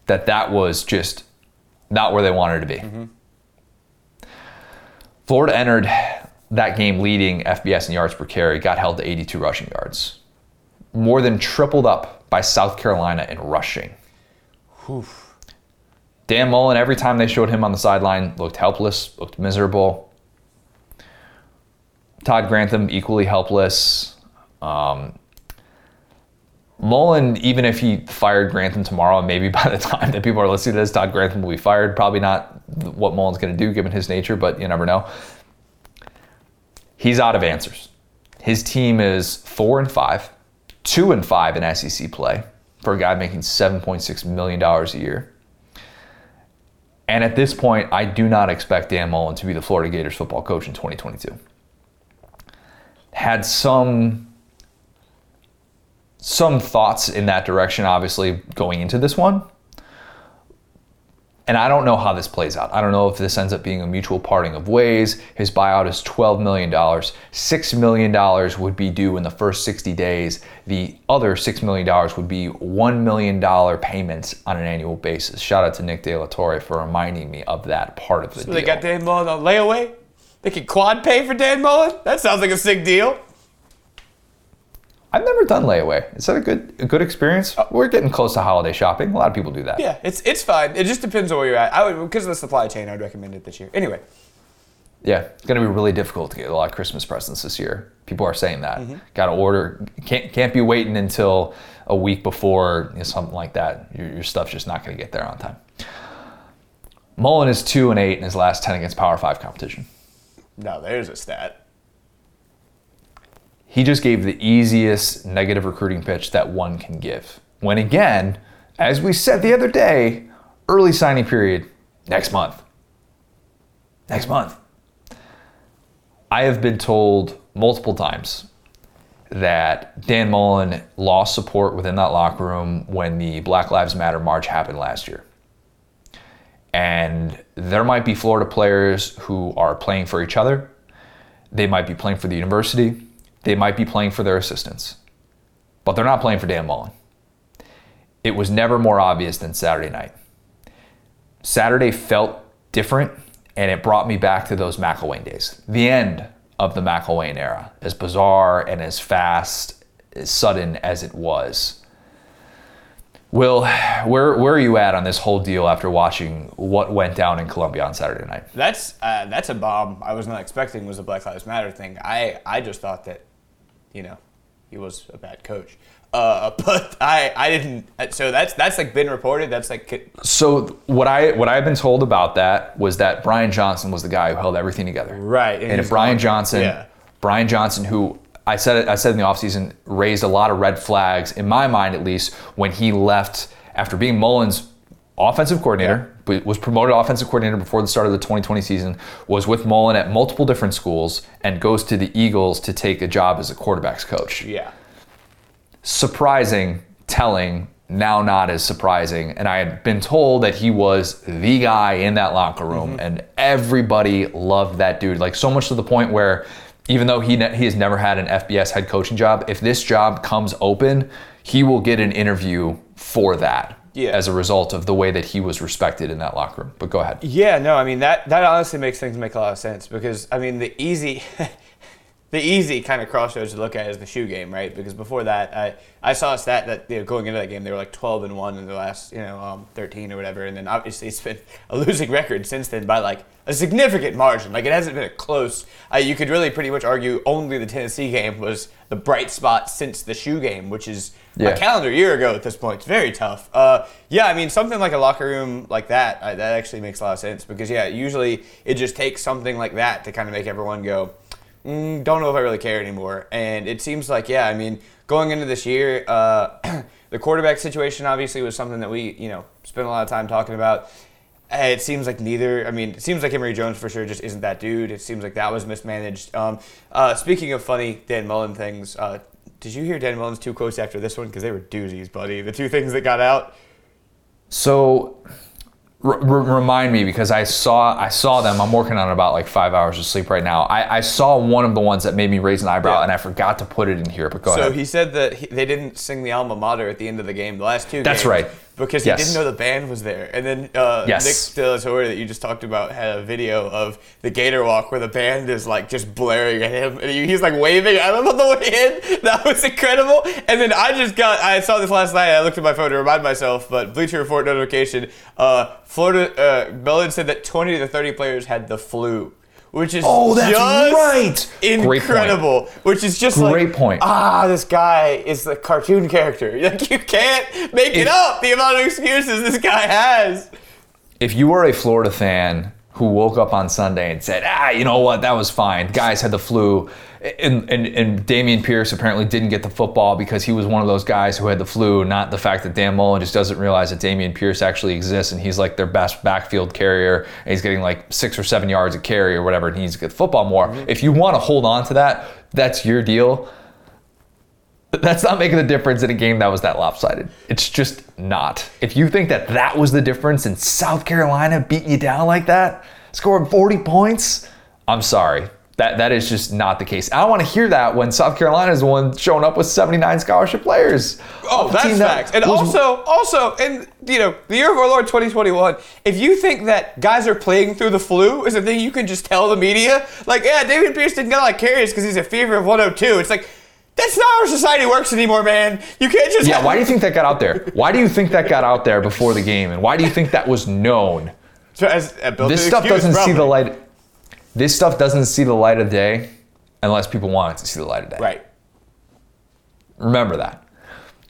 that that was just not where they wanted to be. Mm-hmm. Florida entered that game leading F B S in yards per carry, got held to eighty-two rushing yards. More than tripled up by South Carolina in rushing. Oof. Dan Mullen, every time they showed him on the sideline, looked helpless, looked miserable. Todd Grantham, equally helpless. Um, Mullen, even if he fired Grantham tomorrow, maybe by the time that people are listening to this, Todd Grantham will be fired. Probably not what Mullen's going to do given his nature, but you never know. He's out of answers. His team is four and five, two and five in S E C play for a guy making seven point six million dollars a year. And at this point, I do not expect Dan Mullen to be the Florida Gators football coach in twenty twenty-two. Had some, some thoughts in that direction, obviously, going into this one. And I don't know how this plays out. I don't know if this ends up being a mutual parting of ways. His buyout is twelve million dollars. six million dollars would be due in the first sixty days. The other six million dollars would be one million dollars payments on an annual basis. Shout out to Nick De La Torre for reminding me of that part of the so deal. So they got Dan Mullen on layaway? They can quad pay for Dan Mullen? That sounds like a sick deal. I've never done layaway. Is that a good a good experience? We're getting close to holiday shopping. A lot of people do that. Yeah, it's it's fine. It just depends on where you're at. I would, because of the supply chain, I would recommend it this year. Anyway. Yeah, it's going to be really difficult to get a lot of Christmas presents this year. People are saying that. Mm-hmm. Got to order. Can't can't be waiting until a week before, you know, something like that. Your, your stuff's just not going to get there on time. Mullen is two and eight in his last ten against Power Five competition. Now there's a stat. He just gave the easiest negative recruiting pitch that one can give. When again, as we said the other day, early signing period, next month. Next month. I have been told multiple times that Dan Mullen lost support within that locker room when the Black Lives Matter march happened last year. And there might be Florida players who are playing for each other. They might be playing for the university. They might be playing for their assistants, but they're not playing for Dan Mullen. It was never more obvious than Saturday night. Saturday felt different, and it brought me back to those McElwain days. The end of the McElwain era, as bizarre and as fast, as sudden as it was. Will, where where are you at on this whole deal after watching what went down in Columbia on Saturday night? That's uh, that's a bomb I was not expecting was the Black Lives Matter thing. I, I just thought that, you know, he was a bad coach, uh, but I, I didn't. So that's that's like been reported. That's like so what I what I've been told about that was that Brian Johnson was the guy who held everything together. Right, and, and if Brian Johnson, yeah. Brian Johnson, who I said it, I said in the offseason raised a lot of red flags in my mind, at least when he left after being Mullen's offensive coordinator, yeah. was promoted offensive coordinator before the start of the twenty twenty season, was with Mullen at multiple different schools, and goes to the Eagles to take a job as a quarterback's coach. Yeah. Surprising, telling, now not as surprising. And I had been told that he was the guy in that locker room, mm-hmm. and everybody loved that dude. Like, so much to the point where, even though he ne- he has never had an F B S head coaching job, if this job comes open, he will get an interview for that. Yeah. As a result of the way that he was respected in that locker room. But go ahead. Yeah, no, I mean, that, that honestly makes things make a lot of sense, because, I mean, the easy the easy kind of crossroads to look at is the shoe game, right? Because before that, I, I saw a stat that, you know, going into that game, they were like twelve and one in the last, you know, um, thirteen or whatever, and then obviously it's been a losing record since then by, like, a significant margin. Like, it hasn't been a close. Uh, you could really pretty much argue only the Tennessee game was the bright spot since the shoe game, which is yeah. a calendar year ago at this point. It's very tough. Uh, yeah, I mean, something like a locker room like that, uh, that actually makes a lot of sense, because, yeah, usually it just takes something like that to kind of make everyone go, Mm, don't know if I really care anymore. And it seems like, yeah, I mean, going into this year, uh, the quarterback situation obviously was something that we, you know, spent a lot of time talking about. It seems like neither, I mean, it seems like Emory Jones for sure just isn't that dude. It seems like that was mismanaged. Um, uh, speaking of funny Dan Mullen things, uh, did you hear Dan Mullen's two quotes after this one? Because they were doozies, buddy. The two things that got out. So... R- remind me, because I saw I saw them. I'm working on about like five hours of sleep right now. I, I saw one of the ones that made me raise an eyebrow, yeah. and I forgot to put it in here. But go so ahead. So he said that he, they didn't sing the alma mater at the end of the game, the last two That's games. That's right. Because he yes. didn't know the band was there. And then uh, yes. Nick Saban, that you just talked about, had a video of the Gator Walk where the band is like just blaring at him. And he's like waving at him on the way in. That was incredible. And then I just got, I saw this last night. I looked at my phone to remind myself, but Bleacher Report notification, uh, Florida, uh, Mullen said that twenty to thirty players had the flu. Which is oh, that's just right. incredible. Which is just Great like, point. ah, this guy is the cartoon character. Like, you can't make if, it up, the amount of excuses this guy has. If you were a Florida fan who woke up on Sunday and said, ah, you know what, that was fine. Guys had the flu. And, and, and Damian Pierce apparently didn't get the football because he was one of those guys who had the flu, not the fact that Dan Mullen just doesn't realize that Damian Pierce actually exists and he's like their best backfield carrier and he's getting like six or seven yards a carry or whatever and he needs to get the football more. Mm-hmm. If you want to hold on to that, that's your deal. That's not making the difference in a game that was that lopsided. It's just not. If you think that that was the difference and South Carolina beating you down like that, scoring forty points, I'm sorry. That that is just not the case. I don't want to hear that when South Carolina is the one showing up with seventy-nine scholarship players. Oh, that's facts. And also, also, and you know, the year of our Lord twenty twenty-one. If you think that guys are playing through the flu is a thing you can just tell the media, like, yeah, David Pierce didn't get a lot of carries because he's a fever of one oh two. It's like, that's not how society works anymore, man. You can't just. Yeah. Have- why do you think that got out there? Why do you think that got out there before the game? And why do you think that was known? So as, uh, this stuff excuse, doesn't probably. see the light. This stuff doesn't see the light of day unless people want it to see the light of day. Right. Remember that.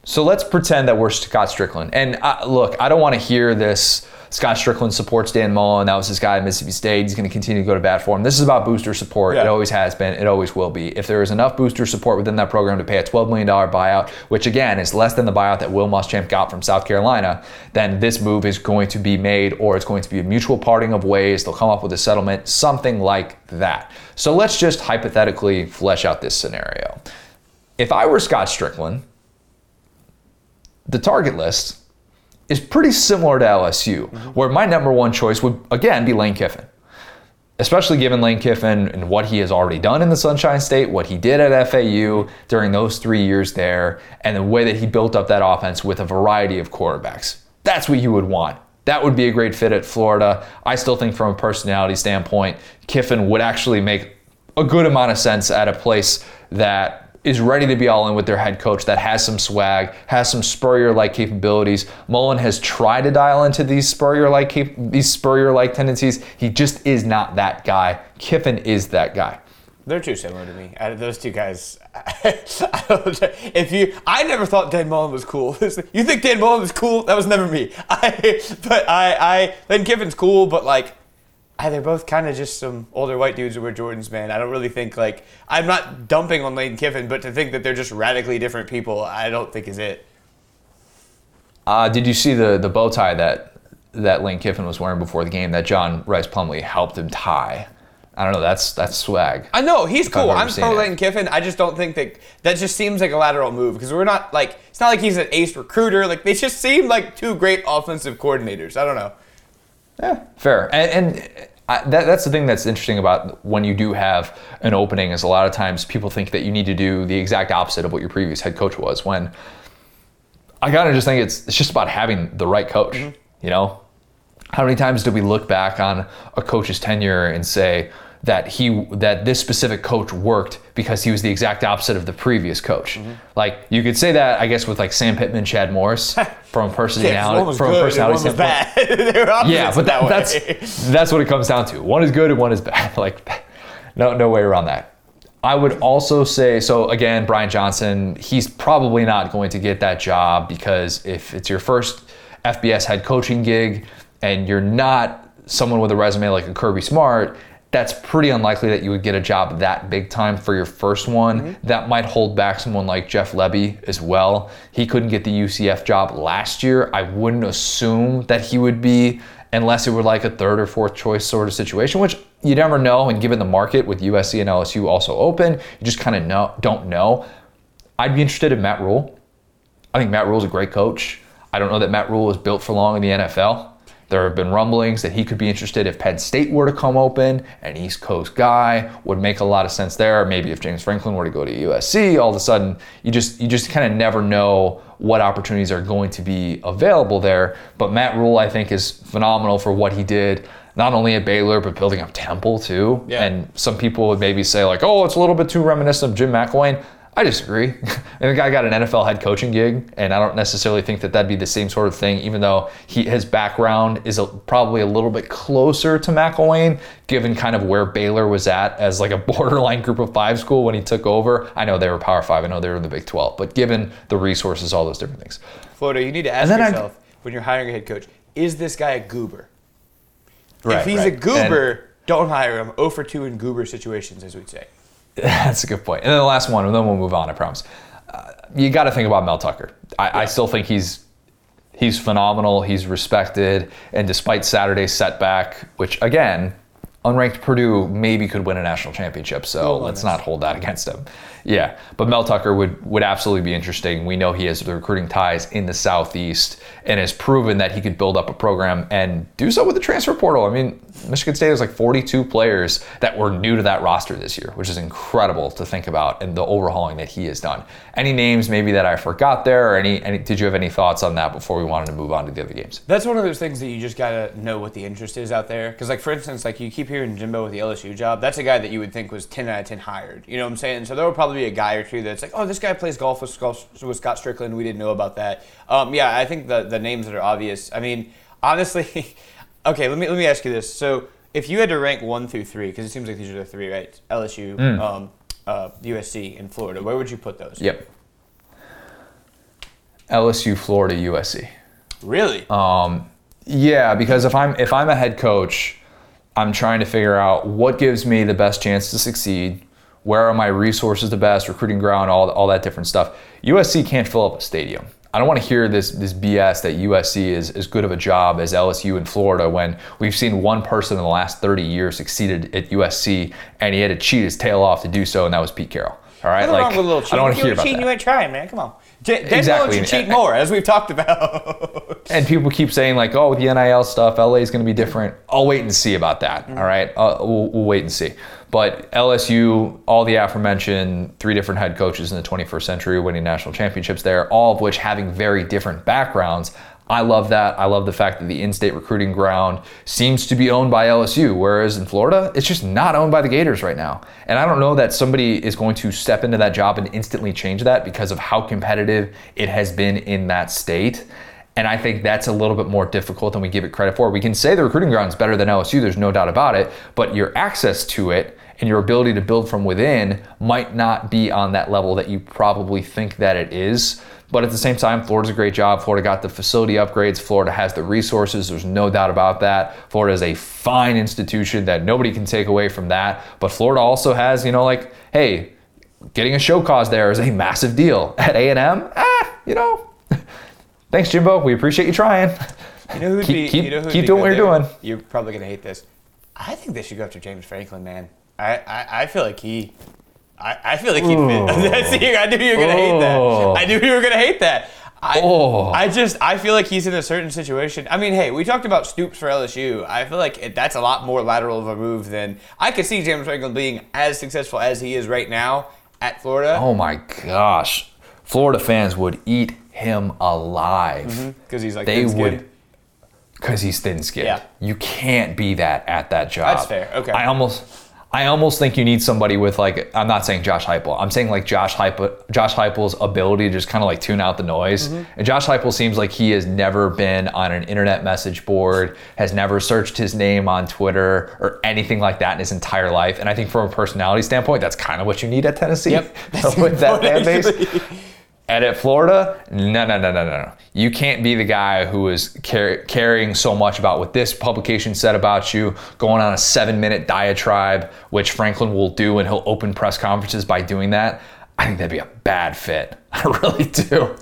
So let's pretend that we're Scott Strickland. And I, look, I don't want to hear this, Scott Strickland supports Dan Mullen. That was his guy at Mississippi State. He's going to continue to go to bat for him. This is about booster support. Yeah. It always has been. It always will be. If there is enough booster support within that program to pay a twelve million dollars buyout, which again is less than the buyout that Will Muschamp got from South Carolina, then this move is going to be made, or it's going to be a mutual parting of ways. They'll come up with a settlement, something like that. So let's just hypothetically flesh out this scenario. If I were Scott Strickland, the target list is pretty similar to L S U, mm-hmm. where my number one choice would, again, be Lane Kiffin, especially given Lane Kiffin and what he has already done in the Sunshine State, what he did at F A U during those three years there, and the way that he built up that offense with a variety of quarterbacks. That's what you would want. That would be a great fit at Florida. I still think from a personality standpoint, Kiffin would actually make a good amount of sense at a place that is ready to be all in with their head coach that has some swag, has some Spurrier-like capabilities. Mullen has tried to dial into these Spurrier-like cap- these Spurrier-like tendencies. He just is not that guy. Kiffin is that guy. They're too similar to me. I, those two guys, I, I don't know. If you, I never thought Dan Mullen was cool. You think Dan Mullen was cool? That was never me. I, but I, I, then Kiffin's cool, but like, I, they're both kind of just some older white dudes who wear Jordans, man. I don't really think, like, I'm not dumping on Lane Kiffin, but to think that they're just radically different people, I don't think is it. Uh, did you see the, the bow tie that that Lane Kiffin was wearing before the game that John Rice Plumlee helped him tie. I don't know. That's that's swag. I know. He's cool. I'm pro Lane Kiffin. I just don't think that that just seems like a lateral move because we're not like, it's not like he's an ace recruiter. Like, they just seem like two great offensive coordinators. I don't know. Yeah, fair. And, and I, that that's the thing that's interesting about when you do have an opening is a lot of times people think that you need to do the exact opposite of what your previous head coach was. When I kind of just think it's it's just about having the right coach, mm-hmm. you know? How many times do we look back on a coach's tenure and say that he that this specific coach worked because he was the exact opposite of the previous coach? Mm-hmm. Like, you could say that, I guess, with like Sam Pittman, Chad Morris, from personality yeah, from good, personality standpoint. Yeah, but that, that that's that's what it comes down to. One is good and one is bad. Like, no no way around that. I would also say, so again, Brian Johnson, he's probably not going to get that job because if it's your first F B S head coaching gig, and you're not someone with a resume like a Kirby Smart, that's pretty unlikely that you would get a job that big time for your first one. Mm-hmm. That might hold back someone like Jeff Lebby as well. He couldn't get the U C F job last year. I wouldn't assume that he would be, unless it were like a third or fourth choice sort of situation, which you never know. And given the market with U S C and L S U also open, you just kind of know, don't know. I'd be interested in Matt Rule. I think Matt Rule's a great coach. I don't know that Matt Rule is built for long in the N F L. There have been rumblings that he could be interested if Penn State were to come open, an East Coast guy would make a lot of sense there. Maybe if James Franklin were to go to U S C, all of a sudden you just you just kind of never know what opportunities are going to be available there. But Matt Rule, I think, is phenomenal for what he did, not only at Baylor, but building up Temple too. Yeah. And some people would maybe say like, oh, it's a little bit too reminiscent of Jim McElwain. I disagree. And the guy got an N F L head coaching gig, and I don't necessarily think that that'd be the same sort of thing, even though he, his background is a, probably a little bit closer to McElwain, given kind of where Baylor was at as like a borderline group of five school when he took over. I know they were Power Five. I know they were in the Big twelve, but given the resources, all those different things. Florida, you need to ask yourself I, when you're hiring a head coach, is this guy a goober? Right, if he's right. a goober, and don't hire him. zero for two in goober situations, as we'd say. That's a good point. And then the last one, and then we'll move on, I promise. Uh, you got to think about Mel Tucker. I, yeah. I still think he's he's phenomenal. He's respected. And despite Saturday's setback, which, again, unranked Purdue maybe could win a national championship, so let's not hold that against him. Yeah, but Mel Tucker would, would absolutely be interesting. We know he has the recruiting ties in the Southeast and has proven that he could build up a program and do so with the transfer portal. I mean, Michigan State has like forty-two players that were new to that roster this year, which is incredible to think about, and the overhauling that he has done. Any names maybe that I forgot there, or any, any did you have any thoughts on that before we wanted to move on to the other games? That's one of those things that you just got to know what the interest is out there. Because, like, for instance, like you keep here in Jimbo with the L S U job, that's a guy that you would think was ten out of ten hired. You know what I'm saying? So there would probably be a guy or two that's like, oh, this guy plays golf with Scott Strickland. We didn't know about that. Um, yeah, I think the, the names that are obvious. I mean, honestly, okay, let me let me ask you this. So if you had to rank one through three, because it seems like these are the three, right? L S U, mm. um, uh, U S C, and Florida. Where would you put those? Yep. L S U, Florida, U S C. Really? Um, yeah, because if I'm if I'm a head coach, I'm trying to figure out what gives me the best chance to succeed, where are my resources the best, recruiting ground, all, all that different stuff. U S C can't fill up a stadium. I don't want to hear this this B S that U S C is as good of a job as L S U in Florida when we've seen one person in the last thirty years succeeded at U S C, and he had to cheat his tail off to do so, and that was Pete Carroll. All right, like, I don't want to hear about that. You ain't trying, man. Come on. Dan Mullen should cheat more, as we've talked about. And people keep saying, like, oh, with the N I L stuff, L A is going to be different. I'll wait and see about that, mm-hmm. all right? Uh, we'll, we'll wait and see. But L S U, all the aforementioned, three different head coaches in the twenty-first century, winning national championships there, all of which having very different backgrounds. I love that. I love the fact that the in-state recruiting ground seems to be owned by L S U, whereas in Florida, it's just not owned by the Gators right now. And I don't know that somebody is going to step into that job and instantly change that because of how competitive it has been in that state. And I think that's a little bit more difficult than we give it credit for. We can say the recruiting ground is better than L S U, there's no doubt about it, but your access to it and your ability to build from within might not be on that level that you probably think that it is. But at the same time, Florida's a great job. Florida got the facility upgrades. Florida has the resources. There's no doubt about that. Florida is a fine institution that nobody can take away from that. But Florida also has, you know, like, hey, getting a show cause there is a massive deal. At A and M, ah, you know, thanks, Jimbo. We appreciate you trying. You know who'd keep, be, keep, you know who'd keep be doing what you're there? doing. You're probably going to hate this. I think they should go after James Franklin, man. I, I, I feel like he... I, I feel like he'd fit. See, I knew you were going to hate that. I knew you were going to hate that. I, oh. I just, I feel like he's in a certain situation. I mean, hey, we talked about Stoops for L S U. I feel like it, that's a lot more lateral of a move than, I could see James Franklin being as successful as he is right now at Florida. Oh my gosh. Florida fans would eat him alive. Because mm-hmm. he's like they would. Because he's thin-skinned. Yeah. You can't be that at that job. That's fair. Okay. I almost... I almost think you need somebody with, like, I'm not saying Josh Heupel. I'm saying, like, Josh Heupel, Josh Heupel's ability to just kind of, like, tune out the noise. Mm-hmm. And Josh Heupel seems like he has never been on an internet message board, has never searched his name on Twitter or anything like that in his entire life. And I think from a personality standpoint, that's kind of what you need at Tennessee. Yep. With that fan base. And at Florida, no, no, no, no, no. You can't be the guy who is car- caring so much about what this publication said about you, going on a seven-minute diatribe, which Franklin will do, and he'll open press conferences by doing that. I think that'd be a bad fit. I really do.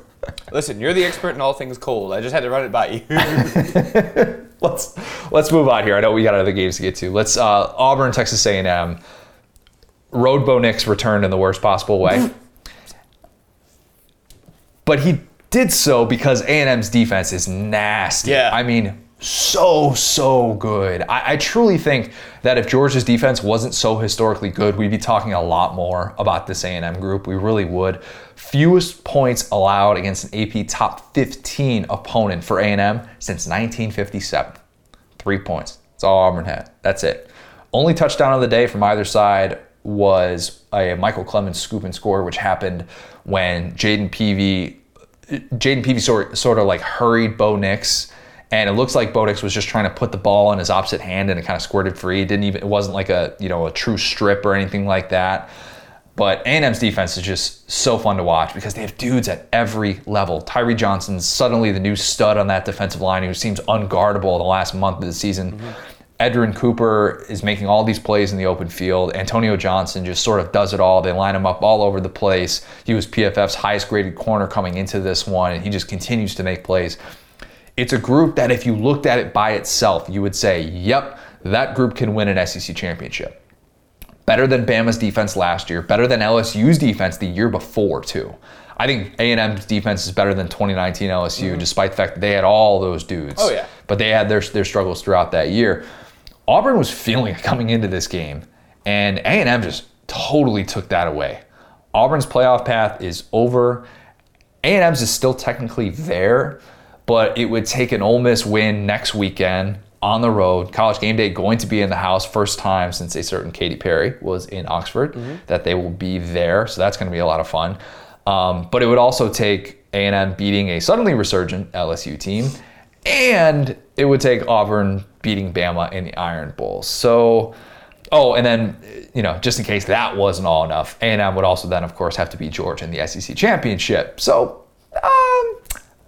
Listen, you're the expert in all things cold. I just had to run it by you. let's let's move on here. I know we got other games to get to. Let's uh, Auburn, Texas A and M. Road Bo Nix returned in the worst possible way. But he did so because A and M's defense is nasty. Yeah. I mean, so, so good. I, I truly think that if Georgia's defense wasn't so historically good, we'd be talking a lot more about this A and M group. We really would. Fewest points allowed against an A P top fifteen opponent for A and M since nineteen fifty-seven. Three points. That's all Auburn had. That's it. Only touchdown of the day from either side was a Michael Clemens scoop and score, which happened when Jaden Peavy, Jaden Peavy sort, sort of like hurried Bo Nix, and it looks like Bo Nix was just trying to put the ball in his opposite hand, and it kind of squirted free. It didn't even, it wasn't like a, you know, a true strip or anything like that. But A and M's defense is just so fun to watch because they have dudes at every level. Tyree Johnson's suddenly the new stud on that defensive line, who seems unguardable the last month of the season. Mm-hmm. Edrin Cooper is making all these plays in the open field. Antonio Johnson just sort of does it all. They line him up all over the place. He was P F F's highest graded corner coming into this one, and he just continues to make plays. It's a group that if you looked at it by itself, you would say, yep, that group can win an S E C championship. Better than Bama's defense last year, better than L S U's defense the year before, too. I think A and M's defense is better than twenty nineteen L S U, mm-hmm. despite the fact that they had all those dudes. Oh, yeah. But they had their, their struggles throughout that year. Auburn was feeling it coming into this game, and A and M just totally took that away. Auburn's playoff path is over. A and M's is still technically there, but it would take an Ole Miss win next weekend on the road. College game day going to be in the house, first time since a certain Katy Perry was in Oxford, mm-hmm. that they will be there, so that's going to be a lot of fun. Um, but it would also take A and M beating a suddenly resurgent L S U team, and it would take Auburn beating Bama in the Iron Bowl. So, oh, and then, you know, just in case that wasn't all enough, A and M would also then, of course, have to beat Georgia in the S E C championship. So, um,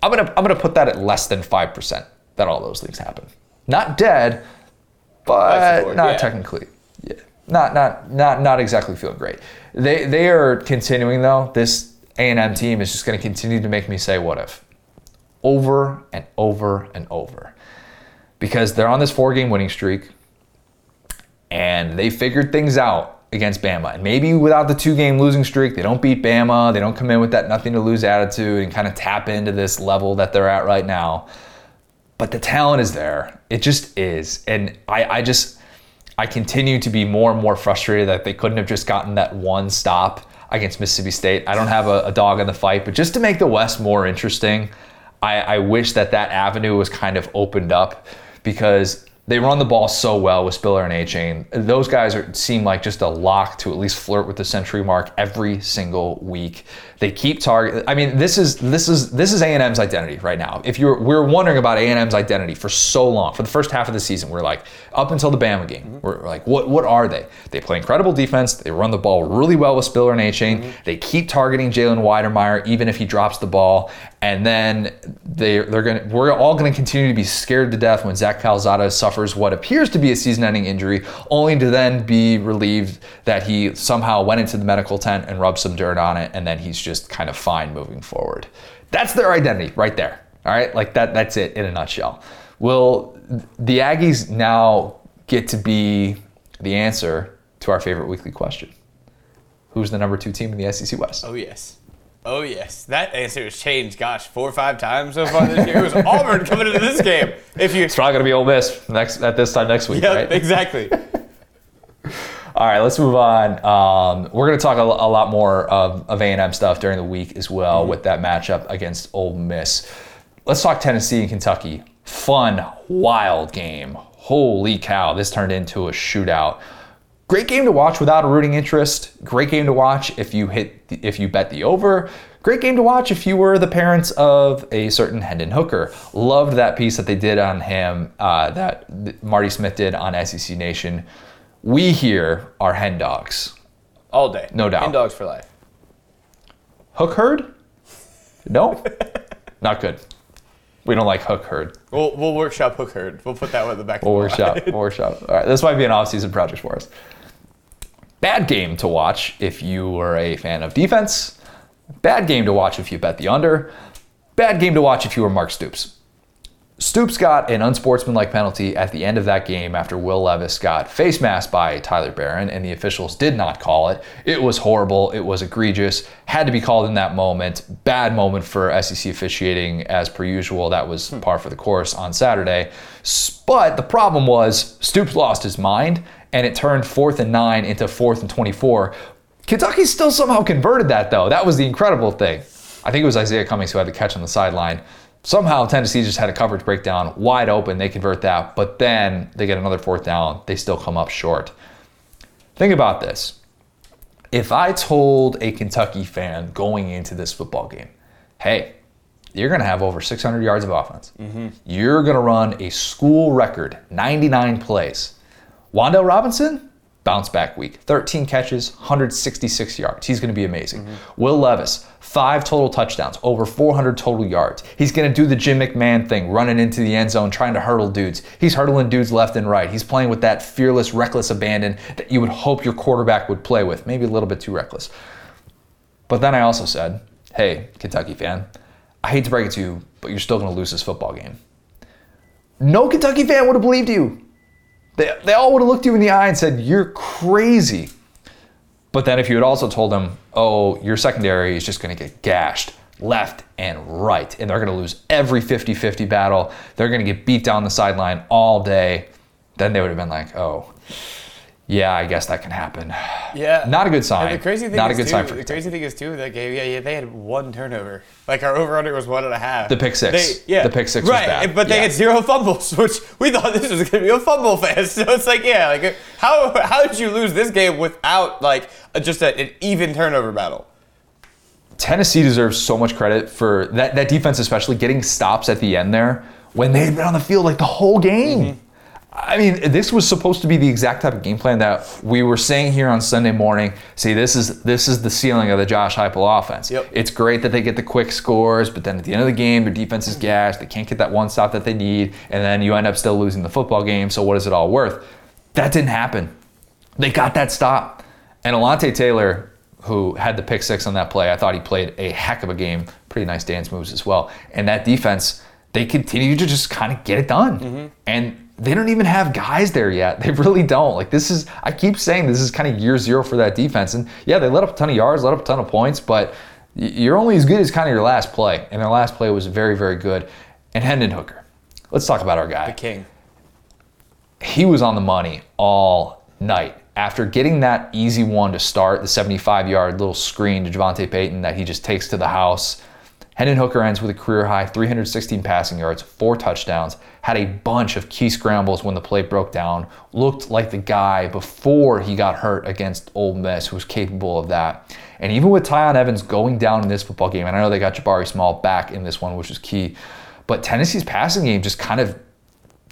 I'm gonna I'm gonna put that at less than five percent that all those things happen. Not dead, but not yeah. technically, yeah, not not not not exactly feeling great. They they are continuing though. This A and M team is just going to continue to make me say, "What if?" Over and over and over. Because they're on this four-game winning streak, and they figured things out against Bama. And maybe without the two-game losing streak, they don't beat Bama, they don't come in with that nothing-to-lose attitude and kind of tap into this level that they're at right now. But the talent is there. It just is. And I, I just, I continue to be more and more frustrated that they couldn't have just gotten that one stop against Mississippi State. I don't have a, a dog in the fight, but just to make the West more interesting, I, I wish that that avenue was kind of opened up, because they run the ball so well with Spiller and A-Chain. Those guys are, seem like just a lock to at least flirt with the century mark every single week. They keep target. I mean, this is this is this is A and M's identity right now. If you're we were wondering about A and M's identity for so long, for the first half of the season, we're like up until the Bama game, mm-hmm. we're like, what what are they? They play incredible defense. They run the ball really well with Spiller and A-Chain. Mm-hmm. They keep targeting Jalen Weidermeyer even if he drops the ball. And then they they're gonna we're all gonna continue to be scared to death when Zach Calzada suffers. suffers what appears to be a season-ending injury, only to then be relieved that he somehow went into the medical tent and rubbed some dirt on it, and then he's just kind of fine moving forward. That's their identity right there. All right, like that that's it in a nutshell. Will, the Aggies now get to be the answer to our favorite weekly question. Who's the number two team in the S E C West? Oh, yes. Oh, yes. That answer has changed, gosh, four or five times so far this year. It was Auburn coming into this game. If you, It's probably going to be Ole Miss next, at this time next week, yep, right? Exactly. All right, let's move on. Um, we're going to talk a, a lot more of, of A and M stuff during the week as well mm-hmm. with that matchup against Ole Miss. Let's talk Tennessee and Kentucky. Fun, wild game. Holy cow, this turned into a shootout. Great game to watch without a rooting interest. Great game to watch if you hit, the, if you bet the over. Great game to watch if you were the parents of a certain Hendon Hooker. Loved that piece that they did on him, uh, that Marty Smith did on S E C Nation. We here are Hen Dogs. All day. No doubt. Hen Dogs for life. Hook herd? No? Not good. We don't like hook herd. We'll, we'll workshop hook herd. We'll put that one in the back of we'll the workshop. We'll workshop. All right. This might be an off-season project for us. Bad game to watch if you were a fan of defense. Bad game to watch if you bet the under. Bad game to watch if you were Mark Stoops. Stoops got an unsportsmanlike penalty at the end of that game after Will Levis got face masked by Tyler Barron, and the officials did not call it. It was horrible. It was egregious. Had to be called in that moment. Bad moment for S E C officiating as per usual. That was par for the course on Saturday. But the problem was Stoops lost his mind, and it turned fourth and nine into fourth and twenty-four. Kentucky still somehow converted that, though. That was the incredible thing. I think it was Isaiah Cummings who had the catch on the sideline. Somehow Tennessee just had a coverage breakdown, wide open, they convert that, but then they get another fourth down, they still come up short. Think about this. If I told a Kentucky fan going into this football game, hey, you're gonna have over six hundred yards of offense. Mm-hmm. You're gonna run a school record, ninety-nine plays. Wandale Robinson, bounce back week, thirteen catches, one hundred sixty-six yards. He's gonna be amazing. Mm-hmm. Will Levis, five total touchdowns, over four hundred total yards. He's gonna do the Jim McMahon thing, running into the end zone, trying to hurdle dudes. He's hurdling dudes left and right. He's playing with that fearless, reckless abandon that you would hope your quarterback would play with, maybe a little bit too reckless. But then I also said, hey, Kentucky fan, I hate to break it to you, but you're still gonna lose this football game. No Kentucky fan would have believed you. They, they all would have looked you in the eye and said, you're crazy. But then if you had also told them, oh, your secondary is just going to get gashed left and right, and they're going to lose every fifty-fifty battle, they're going to get beat down the sideline all day, then they would have been like, oh, yeah, I guess that can happen. Yeah. Not a good sign. And the crazy thing Not is a good too, sign for the crazy thing is, too, with that game, yeah, yeah, they had one turnover. Like, our over-under was one and a half. The pick six. They, yeah. The pick six right. was bad. Right, but they yeah. had zero fumbles, which we thought this was going to be a fumble fest. So it's like, yeah, like, how how did you lose this game without, like, just a, an even turnover battle? Tennessee deserves so much credit for that, that defense, especially getting stops at the end there when they had been on the field, like, the whole game. Mm-hmm. I mean, this was supposed to be the exact type of game plan that we were saying here on Sunday morning. See, this is this is the ceiling of the Josh Heupel offense. Yep. It's great that they get the quick scores, but then at the end of the game, their defense is gashed. They can't get that one stop that they need, and then you end up still losing the football game, so what is it all worth? That didn't happen. They got that stop. And Elante Taylor, who had the pick six on that play, I thought he played a heck of a game. Pretty nice dance moves as well. And that defense, they continue to just kind of get it done. Mm-hmm. And they don't even have guys there yet. They really don't. Like, this is, I keep saying this is kind of year zero for that defense. And yeah, they let up a ton of yards, let up a ton of points, but you're only as good as kind of your last play. And their last play was very, very good. And Hendon Hooker. Let's talk about our guy. The king. He was on the money all night. After getting that easy one to start, the seventy-five-yard little screen to Javonte Payton that he just takes to the house, Hendon Hooker ends with a career-high three hundred sixteen passing yards, four touchdowns, had a bunch of key scrambles when the play broke down, looked like the guy before he got hurt against Ole Miss who was capable of that. And even with Tyon Evans going down in this football game, and I know they got Jabari Small back in this one, which is key, but Tennessee's passing game just kind of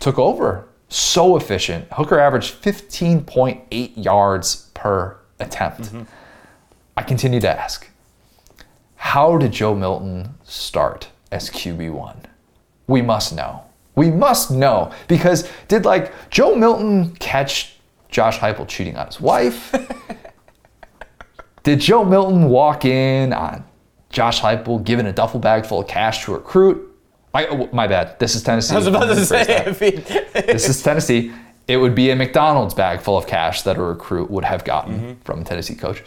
took over. So efficient. Hooker averaged fifteen point eight yards per attempt. Mm-hmm. I continue to ask, how did Joe Milton start as Q B one? We must know. We must know. Because did, like, Joe Milton catch Josh Heupel cheating on his wife? Did Joe Milton walk in on Josh Heupel giving a duffel bag full of cash to a recruit? I, oh, my bad. This is Tennessee. I was about to say. I mean, this is Tennessee. It would be a McDonald's bag full of cash that a recruit would have gotten mm-hmm. from a Tennessee coach.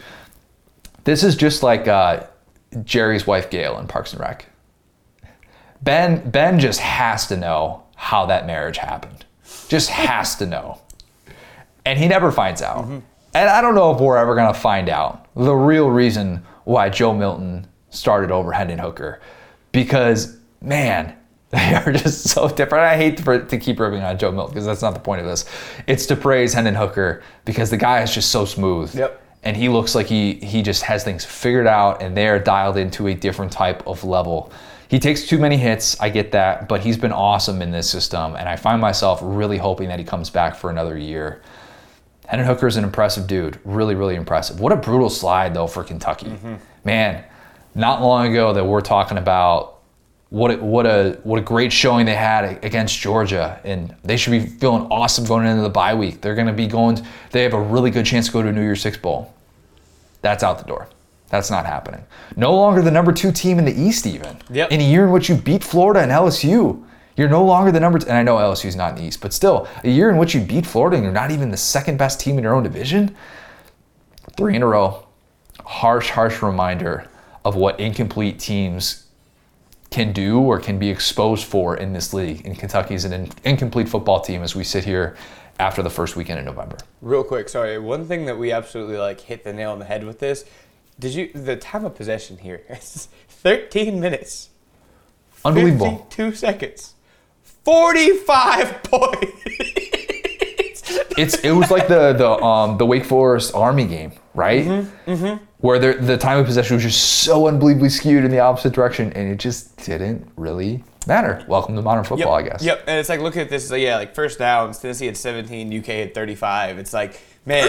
This is just like uh, Jerry's wife, Gail, in Parks and Rec. Ben Ben just has to know how that marriage happened. Just has to know. And he never finds out. Mm-hmm. And I don't know if we're ever going to find out the real reason why Joe Milton started over Hendon Hooker. Because, man, they are just so different. I hate to, to keep ripping on Joe Milton because that's not the point of this. It's to praise Hendon Hooker because the guy is just so smooth. Yep. And he looks like he he just has things figured out and they are dialed into a different type of level. He takes too many hits, I get that, but he's been awesome in this system, and I find myself really hoping that he comes back for another year. Hendon Hooker is an impressive dude, really, really impressive. What a brutal slide, though, for Kentucky. Mm-hmm. Man, not long ago that we're talking about what a, what a what a great showing they had against Georgia, and they should be feeling awesome going into the bye week. They're going to be going, they have a really good chance to go to a New Year's Six Bowl. That's out the door. That's not happening. No longer the number two team in the East, even. Yep. In a year in which you beat Florida and L S U, you're no longer the number two. And I know L S U's not in the East, but still, a year in which you beat Florida and you're not even the second best team in your own division. Three in a row. Harsh, harsh reminder of what incomplete teams can do or can be exposed for in this league. And Kentucky's an in- incomplete football team as we sit here after the first weekend in November. Real quick, sorry. One thing that we absolutely like hit the nail on the head with this. Did you, the time of possession here is thirteen minutes. Unbelievable. fifty-two seconds. forty-five points. It's it was like the the um the Wake Forest Army game, right? Mm-hmm, mm-hmm. Where the the time of possession was just so unbelievably skewed in the opposite direction, and it just didn't really matter. Welcome to modern football, yep, I guess. Yep, and it's like, look at this, like, yeah, like first downs, Tennessee had seventeen, U K had thirty-five. It's like, man,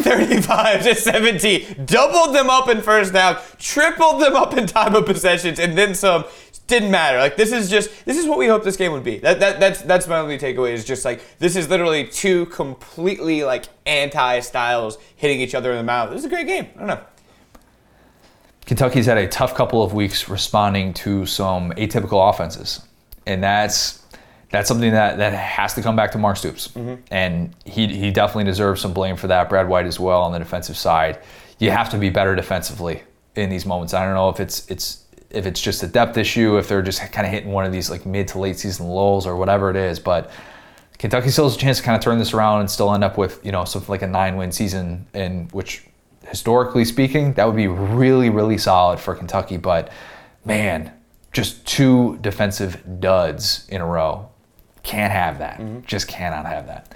thirty-five to seventeen, doubled them up in first down, tripled them up in time of possessions, and then some. Didn't matter. Like, this is just, this is what we hope this game would be. That that that's that's my only takeaway is just like, this is literally two completely like anti-styles hitting each other in the mouth. This is a great game. I don't know. Kentucky's had a tough couple of weeks responding to some atypical offenses, and that's that's something that, that has to come back to Mark Stoops, mm-hmm. and he he definitely deserves some blame for that. Brad White as well on the defensive side. You have to be better defensively in these moments. I don't know if it's it's. if it's just a depth issue, if they're just kind of hitting one of these like mid to late season lulls or whatever it is, but Kentucky still has a chance to kind of turn this around and still end up with, you know, something like a nine win season, in which historically speaking, that would be really, really solid for Kentucky. But man, just two defensive duds in a row. Can't have that. Mm-hmm. Just cannot have that.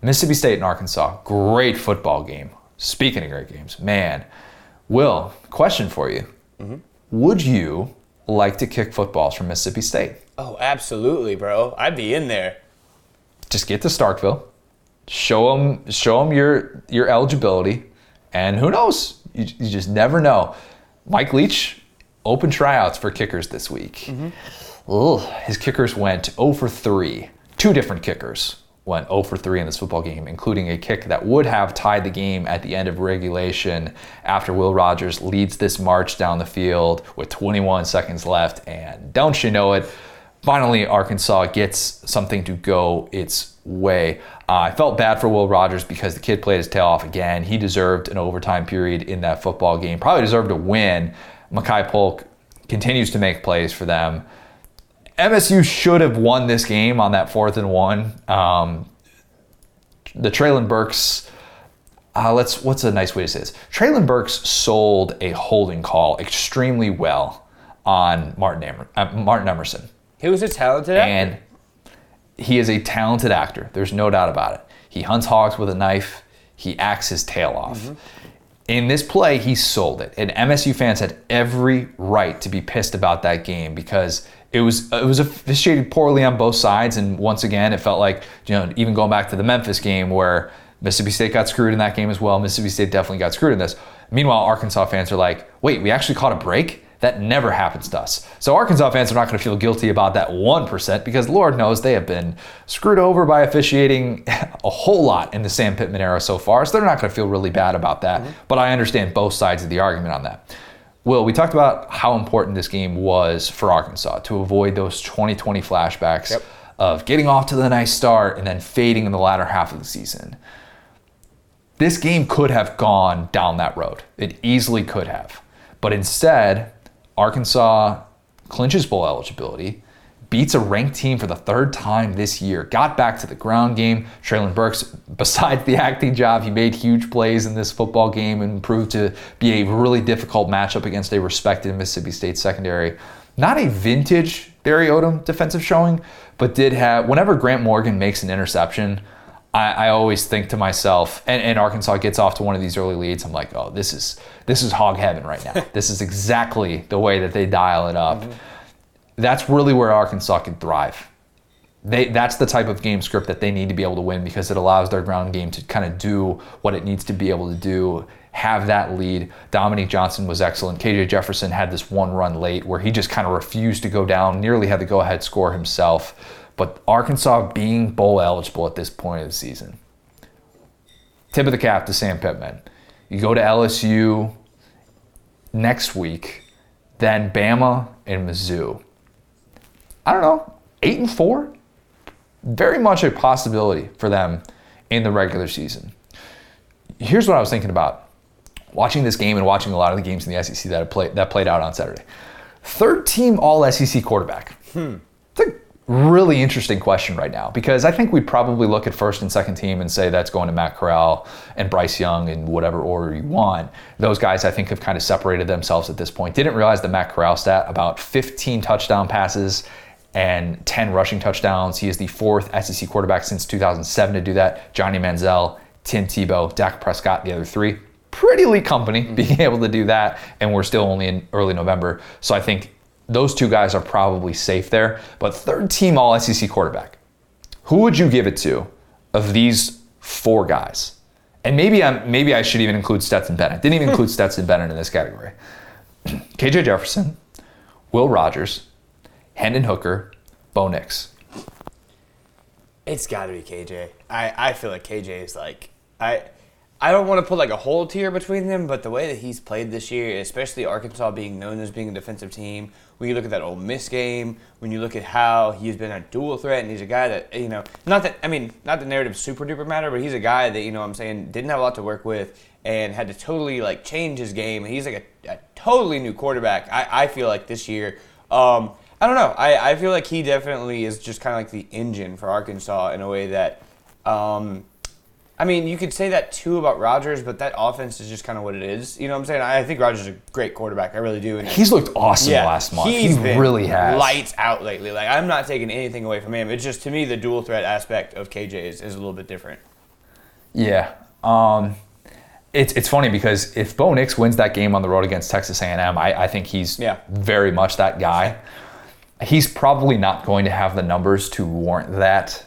Mississippi State and Arkansas, great football game. Speaking of great games, man, Will, question for you. Mm-hmm. Would you like to kick footballs from Mississippi State? Oh, absolutely, bro. I'd be in there. Just get to Starkville, show them, show them your, your eligibility, and who knows? You, you just never know. Mike Leach, open tryouts for kickers this week. Mm-hmm. Ugh, his kickers went zero for three. Two different kickers went zero for three in this football game, including a kick that would have tied the game at the end of regulation after Will Rogers leads this march down the field with twenty-one seconds left. And don't you know it, finally Arkansas gets something to go its way. Uh, I felt bad for Will Rogers because the kid played his tail off again. He deserved an overtime period in that football game, probably deserved a win. Makai Polk continues to make plays for them. M S U should have won this game on that fourth and one. Um, the Traylon Burks, uh, let's what's a nice way to say this? Traylon Burks sold a holding call extremely well on Martin Emer- uh, Martin Emerson. He was a talented actor. And he is a talented actor. There's no doubt about it. He hunts hogs with a knife. He acts his tail off. Mm-hmm. In this play, he sold it. And M S U fans had every right to be pissed about that game because It was it was officiated poorly on both sides, and once again, it felt like, you know, even going back to the Memphis game where Mississippi State got screwed in that game as well. Mississippi State definitely got screwed in this. Meanwhile, Arkansas fans are like, wait, we actually caught a break? That never happens to us. So Arkansas fans are not going to feel guilty about that one percent because Lord knows they have been screwed over by officiating a whole lot in the Sam Pittman era so far, so they're not going to feel really bad about that. Mm-hmm. But I understand both sides of the argument on that. Will, we talked about how important this game was for Arkansas to avoid those twenty twenty flashbacks yep. of getting off to the nice start and then fading in the latter half of the season. This game could have gone down that road. It easily could have. But instead, Arkansas clinches bowl eligibility, beats a ranked team for the third time this year, got back to the ground game. Traylon Burks, besides the acting job, he made huge plays in this football game and proved to be a really difficult matchup against a respected Mississippi State secondary. Not a vintage Barry Odom defensive showing, but did have, whenever Grant Morgan makes an interception, I, I always think to myself, and, and Arkansas gets off to one of these early leads, I'm like, oh, this is this is hog heaven right now. This is exactly the way that they dial it up. Mm-hmm. That's really where Arkansas can thrive. They, that's the type of game script that they need to be able to win because it allows their ground game to kind of do what it needs to be able to do, have that lead. Dominique Johnson was excellent. K J Jefferson had this one run late where he just kind of refused to go down, nearly had the go-ahead score himself. But Arkansas being bowl eligible at this point of the season. Tip of the cap to Sam Pittman. You go to L S U next week, then Bama and Mizzou. I don't know, eight and four? Very much a possibility for them in the regular season. Here's what I was thinking about watching this game and watching a lot of the games in the S E C that played that played out on Saturday. Third team all S E C quarterback. Hmm. It's a really interesting question right now because I think we probably look at first and second team and say that's going to Matt Corral and Bryce Young in whatever order you want. Those guys I think have kind of separated themselves at this point. Didn't realize the Matt Corral stat about fifteen touchdown passes and ten rushing touchdowns. He is the fourth S E C quarterback since two thousand seven to do that. Johnny Manziel, Tim Tebow, Dak Prescott, the other three. Pretty elite company mm-hmm. being able to do that, and we're still only in early November. So I think those two guys are probably safe there. But third team all S E C quarterback, who would you give it to of these four guys? And maybe, I'm, maybe I should even include Stetson Bennett. Didn't even include Stetson Bennett in this category. K J Jefferson, Will Rogers, Hendon Hooker, Bo Nix. It's got to be K J. I, I feel like K J is like, I I don't want to put like a whole tier between them, but the way that he's played this year, especially Arkansas being known as being a defensive team, when you look at that Ole Miss game, when you look at how he's been a dual threat, and he's a guy that, you know, not that, I mean, not the narrative super duper matter, but he's a guy that, you know what I'm saying, didn't have a lot to work with and had to totally like change his game. And he's like a, a totally new quarterback, I, I feel like this year. Um, I don't know. I, I feel like he definitely is just kind of like the engine for Arkansas in a way that, um, I mean, you could say that too about Rodgers, but that offense is just kind of what it is. You know what I'm saying? I, I think Rodgers is a great quarterback. I really do. And he's looked awesome yeah, last month. He really has. Lights out lately. Like, I'm not taking anything away from him. It's just, to me, the dual threat aspect of K J is, is a little bit different. Yeah. Um, It's it's funny because if Bo Nix wins that game on the road against Texas A and M, I, I think he's yeah. very much that guy. He's probably not going to have the numbers to warrant that.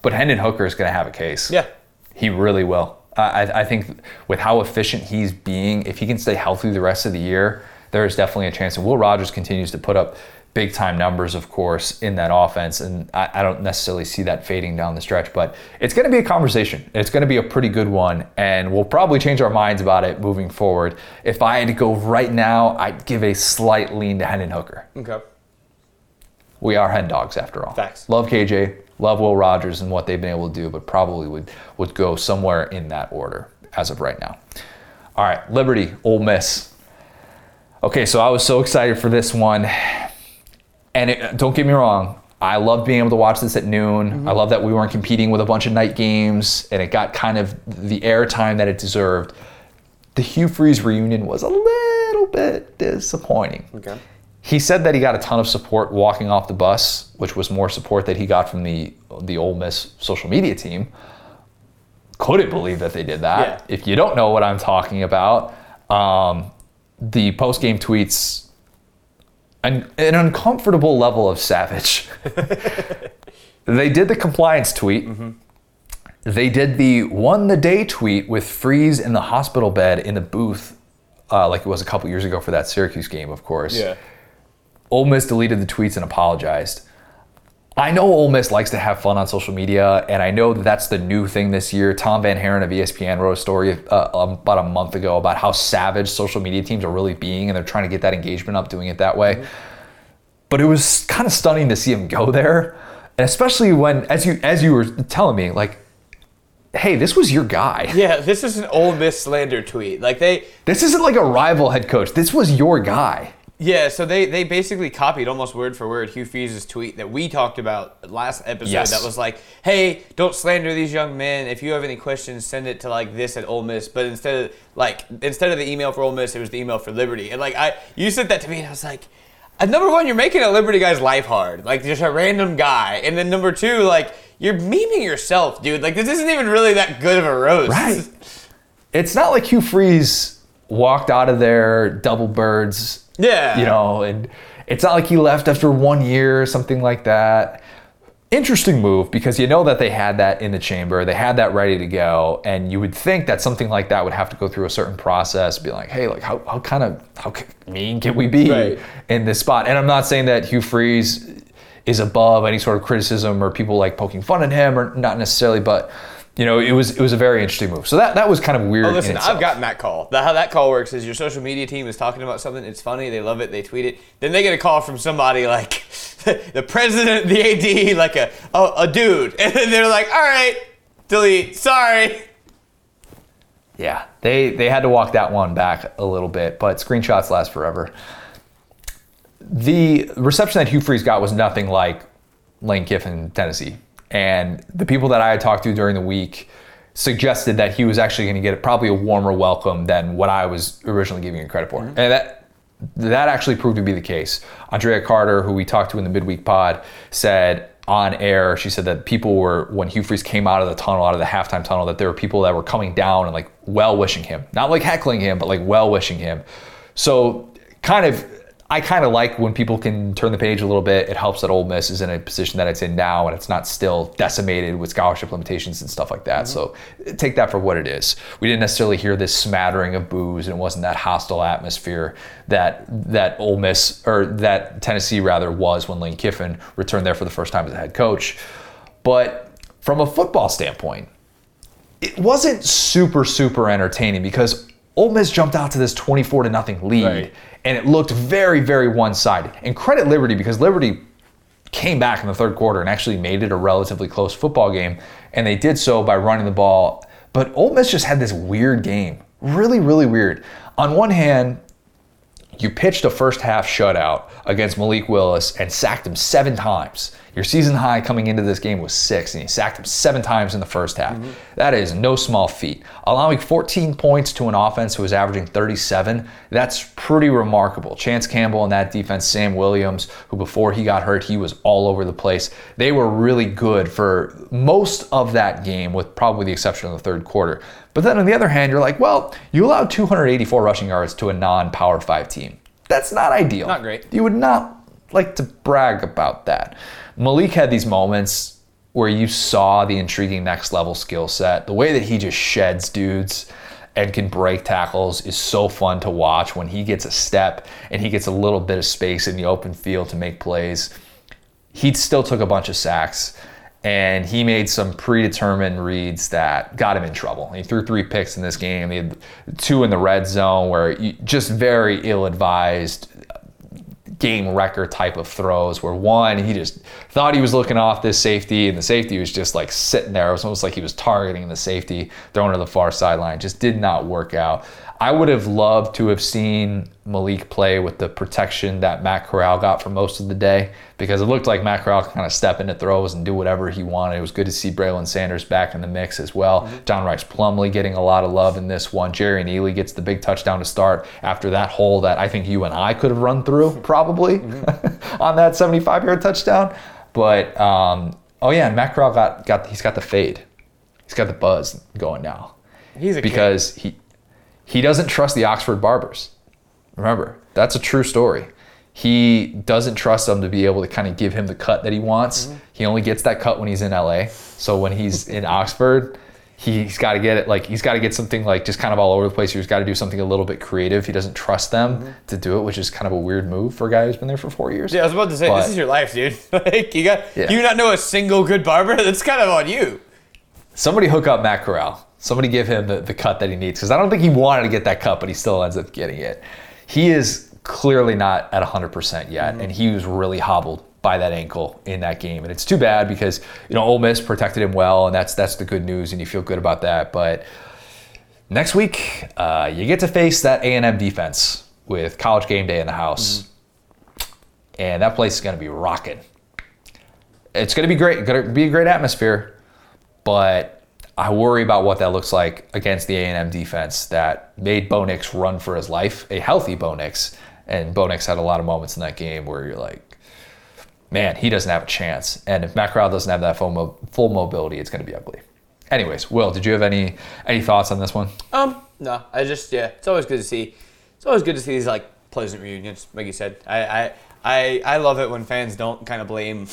But Hendon Hooker is going to have a case. Yeah. He really will. I, I think with how efficient he's being, if he can stay healthy the rest of the year, there is definitely a chance. And Will Rogers continues to put up big-time numbers, of course, in that offense. And I, I don't necessarily see that fading down the stretch. But it's going to be a conversation. It's going to be a pretty good one. And we'll probably change our minds about it moving forward. If I had to go right now, I'd give a slight lean to Hendon Hooker. Okay. We are hen dogs after all. Facts. Love K J, love Will Rogers and what they've been able to do, but probably would, would go somewhere in that order as of right now. All right, Liberty, Ole Miss. Okay, so I was so excited for this one. And it, don't get me wrong, I love being able to watch this at noon. Mm-hmm. I love that we weren't competing with a bunch of night games and it got kind of the airtime that it deserved. The Hugh Freeze reunion was a little bit disappointing. Okay. He said that he got a ton of support walking off the bus, which was more support that he got from the the Ole Miss social media team. Couldn't believe that they did that. Yeah. If you don't know what I'm talking about, um, the post-game tweets, an, an uncomfortable level of savage. They did the compliance tweet. Mm-hmm. They did the won the day tweet with Freeze in the hospital bed in the booth, uh, like it was a couple years ago for that Syracuse game, of course. Yeah. Ole Miss deleted the tweets and apologized. I know Ole Miss likes to have fun on social media, and I know that that's the new thing this year. Tom Van Haren of E S P N wrote a story uh, about a month ago about how savage social media teams are really being, and they're trying to get that engagement up doing it that way. Mm-hmm. But it was kind of stunning to see him go there, and especially when, as you as you were telling me, like, hey, this was your guy. Yeah, this is an Ole Miss slander tweet. Like they, this isn't like a rival head coach. This was your guy. Yeah, so they, they basically copied almost word for word Hugh Freeze's tweet that we talked about last episode. Yes. That was like, hey, don't slander these young men. If you have any questions, send it to like this at Ole Miss. But instead of like instead of the email for Ole Miss, it was the email for Liberty. And like I, you sent that to me, and I was like, number one, you're making a Liberty guy's life hard, like just a random guy. And then number two, like you're memeing yourself, dude. Like this isn't even really that good of a roast. Right. It's not like Hugh Freeze walked out of there double birds. Yeah. You know, and it's not like he left after one year or something like that. Interesting move, because you know that they had that in the chamber. They had that ready to go. And you would think that something like that would have to go through a certain process, be like, hey, like how, how kind of how mean can we be right. in this spot? And I'm not saying that Hugh Freeze is above any sort of criticism or people like poking fun at him, or not necessarily, but you know, it was it was a very interesting move. So that, that was kind of weird. Oh, listen, in itself. I've gotten that call. The, how that call works is your social media team is talking about something. It's funny. They love it. They tweet it. Then they get a call from somebody like the president, the A D, like a a, a dude. And then they're like, all right, delete. Sorry. Yeah, they, they had to walk that one back a little bit, but screenshots last forever. The reception that Hugh Freeze got was nothing like Lane Kiffin, Tennessee. And the people that I had talked to during the week suggested that he was actually going to get probably a warmer welcome than what I was originally giving him credit for. Mm-hmm. And that that actually proved to be the case. Andrea Carter, who we talked to in the midweek pod, said on air, she said that people were, when Hugh Freeze came out of the tunnel, out of the halftime tunnel, that there were people that were coming down and like well-wishing him. Not like heckling him, but like well-wishing him. So kind of... I kind of like when people can turn the page a little bit. It helps that Ole Miss is in a position that it's in now, and it's not still decimated with scholarship limitations and stuff like that. Mm-hmm. So take that for what it is. We didn't necessarily hear this smattering of boos, and it wasn't that hostile atmosphere that that Ole Miss, or that Tennessee rather, was when Lane Kiffin returned there for the first time as a head coach. But from a football standpoint, it wasn't super, super entertaining, because Ole Miss jumped out to this twenty-four to nothing lead, right. and it looked very, very one-sided. And credit Liberty, because Liberty came back in the third quarter and actually made it a relatively close football game, and they did so by running the ball. But Ole Miss just had this weird game, really, really weird. On one hand, you pitched a first-half shutout against Malik Willis and sacked him seven times. Your season high coming into this game was six, and you sacked him seven times in the first half. Mm-hmm. That is no small feat. Allowing fourteen points to an offense who was averaging thirty-seven, that's pretty remarkable. Chance Campbell and that defense, Sam Williams, who before he got hurt, he was all over the place. They were really good for most of that game, with probably the exception of the third quarter. But then on the other hand, you're like, well, you allowed two hundred eighty-four rushing yards to a non-Power five team. That's not ideal. Not great. You would not like to brag about that. Malik had these moments where you saw the intriguing next level skill set. The way that he just sheds dudes and can break tackles is so fun to watch. When he gets a step and he gets a little bit of space in the open field to make plays, he still took a bunch of sacks, and he made some predetermined reads that got him in trouble. He threw three picks in this game. He had two in the red zone, where just very ill-advised game wrecker type of throws, where one, he just thought he was looking off this safety, and the safety was just like sitting there. It was almost like he was targeting the safety, throwing to the far sideline. Just did not work out. I would have loved to have seen Malik play with the protection that Matt Corral got for most of the day, because it looked like Matt Corral could kind of step into throws and do whatever he wanted. It was good to see Braylon Sanders back in the mix as well. Mm-hmm. John Rice Plumlee getting a lot of love in this one. Jerry Neely gets the big touchdown to start after that hole that I think you and I could have run through, probably, mm-hmm. on that seventy-five-yard touchdown. But, um, oh yeah, and Matt Corral, got, got, he's got the fade. He's got the buzz going now. He's a Because kid. he... He doesn't trust the Oxford Barbers. Remember, that's a true story. He doesn't trust them to be able to kind of give him the cut that he wants. Mm-hmm. He only gets that cut when he's in L A. So when he's in Oxford, he's got to get it. Like, he's got to get something like just kind of all over the place. He's got to do something a little bit creative. He doesn't trust them mm-hmm. to do it, which is kind of a weird move for a guy who's been there for four years. Yeah, I was about to say, but, this is your life, dude. Like, you got yeah. you not know a single good barber? That's kind of on you. Somebody hook up Matt Corral. Somebody give him the, the cut that he needs, because I don't think he wanted to get that cut, but he still ends up getting it. He is clearly not at one hundred percent yet, mm-hmm. and he was really hobbled by that ankle in that game. And it's too bad, because, you know, Ole Miss protected him well, and that's that's the good news, and you feel good about that. But next week, uh, you get to face that A and M defense with College Game Day in the house. Mm-hmm. And that place is going to be rocking. It's going to be great. Going to be a great atmosphere. But I worry about what that looks like against the A and M defense that made Bo Nix run for his life, a healthy Bo Nix. And Bo Nix had a lot of moments in that game where you're like, man, he doesn't have a chance. And if Matt Corral doesn't have that full, mo- full mobility, it's going to be ugly. Anyways, Will, did you have any any thoughts on this one? Um, no, I just, yeah, it's always good to see. It's always good to see these, like, pleasant reunions, like you said. I, I, I, I love it when fans don't kind of blame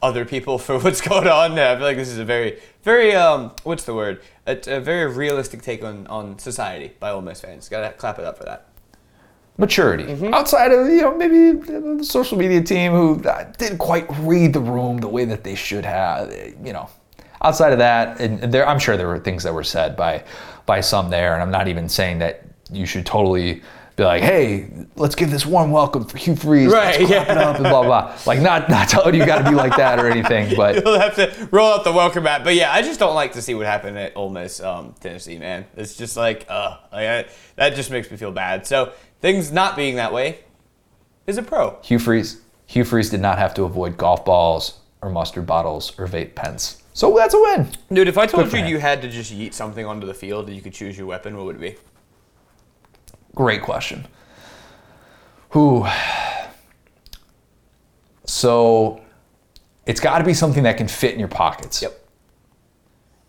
other people for what's going on. I feel like this is a very, very, um, what's the word? A, a very realistic take on, on society by Ole Miss fans. Got to clap it up for that. Maturity. Mm-hmm. Outside of, you know, maybe the social media team who didn't quite read the room the way that they should have, you know. Outside of that, and there, I'm sure there were things that were said by by some there, and I'm not even saying that you should totally be like, hey, let's give this warm welcome for Hugh Freeze. Right, let's clap yeah. it up and blah, blah. Like, not, not telling you got to be like that or anything. But you'll have to roll out the welcome mat. But, yeah, I just don't like to see what happened at Ole Miss, um, Tennessee, man. It's just like, uh, like I, that just makes me feel bad. So, things not being that way is a pro. Hugh Freeze. Hugh Freeze did not have to avoid golf balls or mustard bottles or vape pens. So, that's a win. Dude, if I told Good you you had to just yeet something onto the field and you could choose your weapon, what would it be? Great question. Who? So it's got to be something that can fit in your pockets. Yep.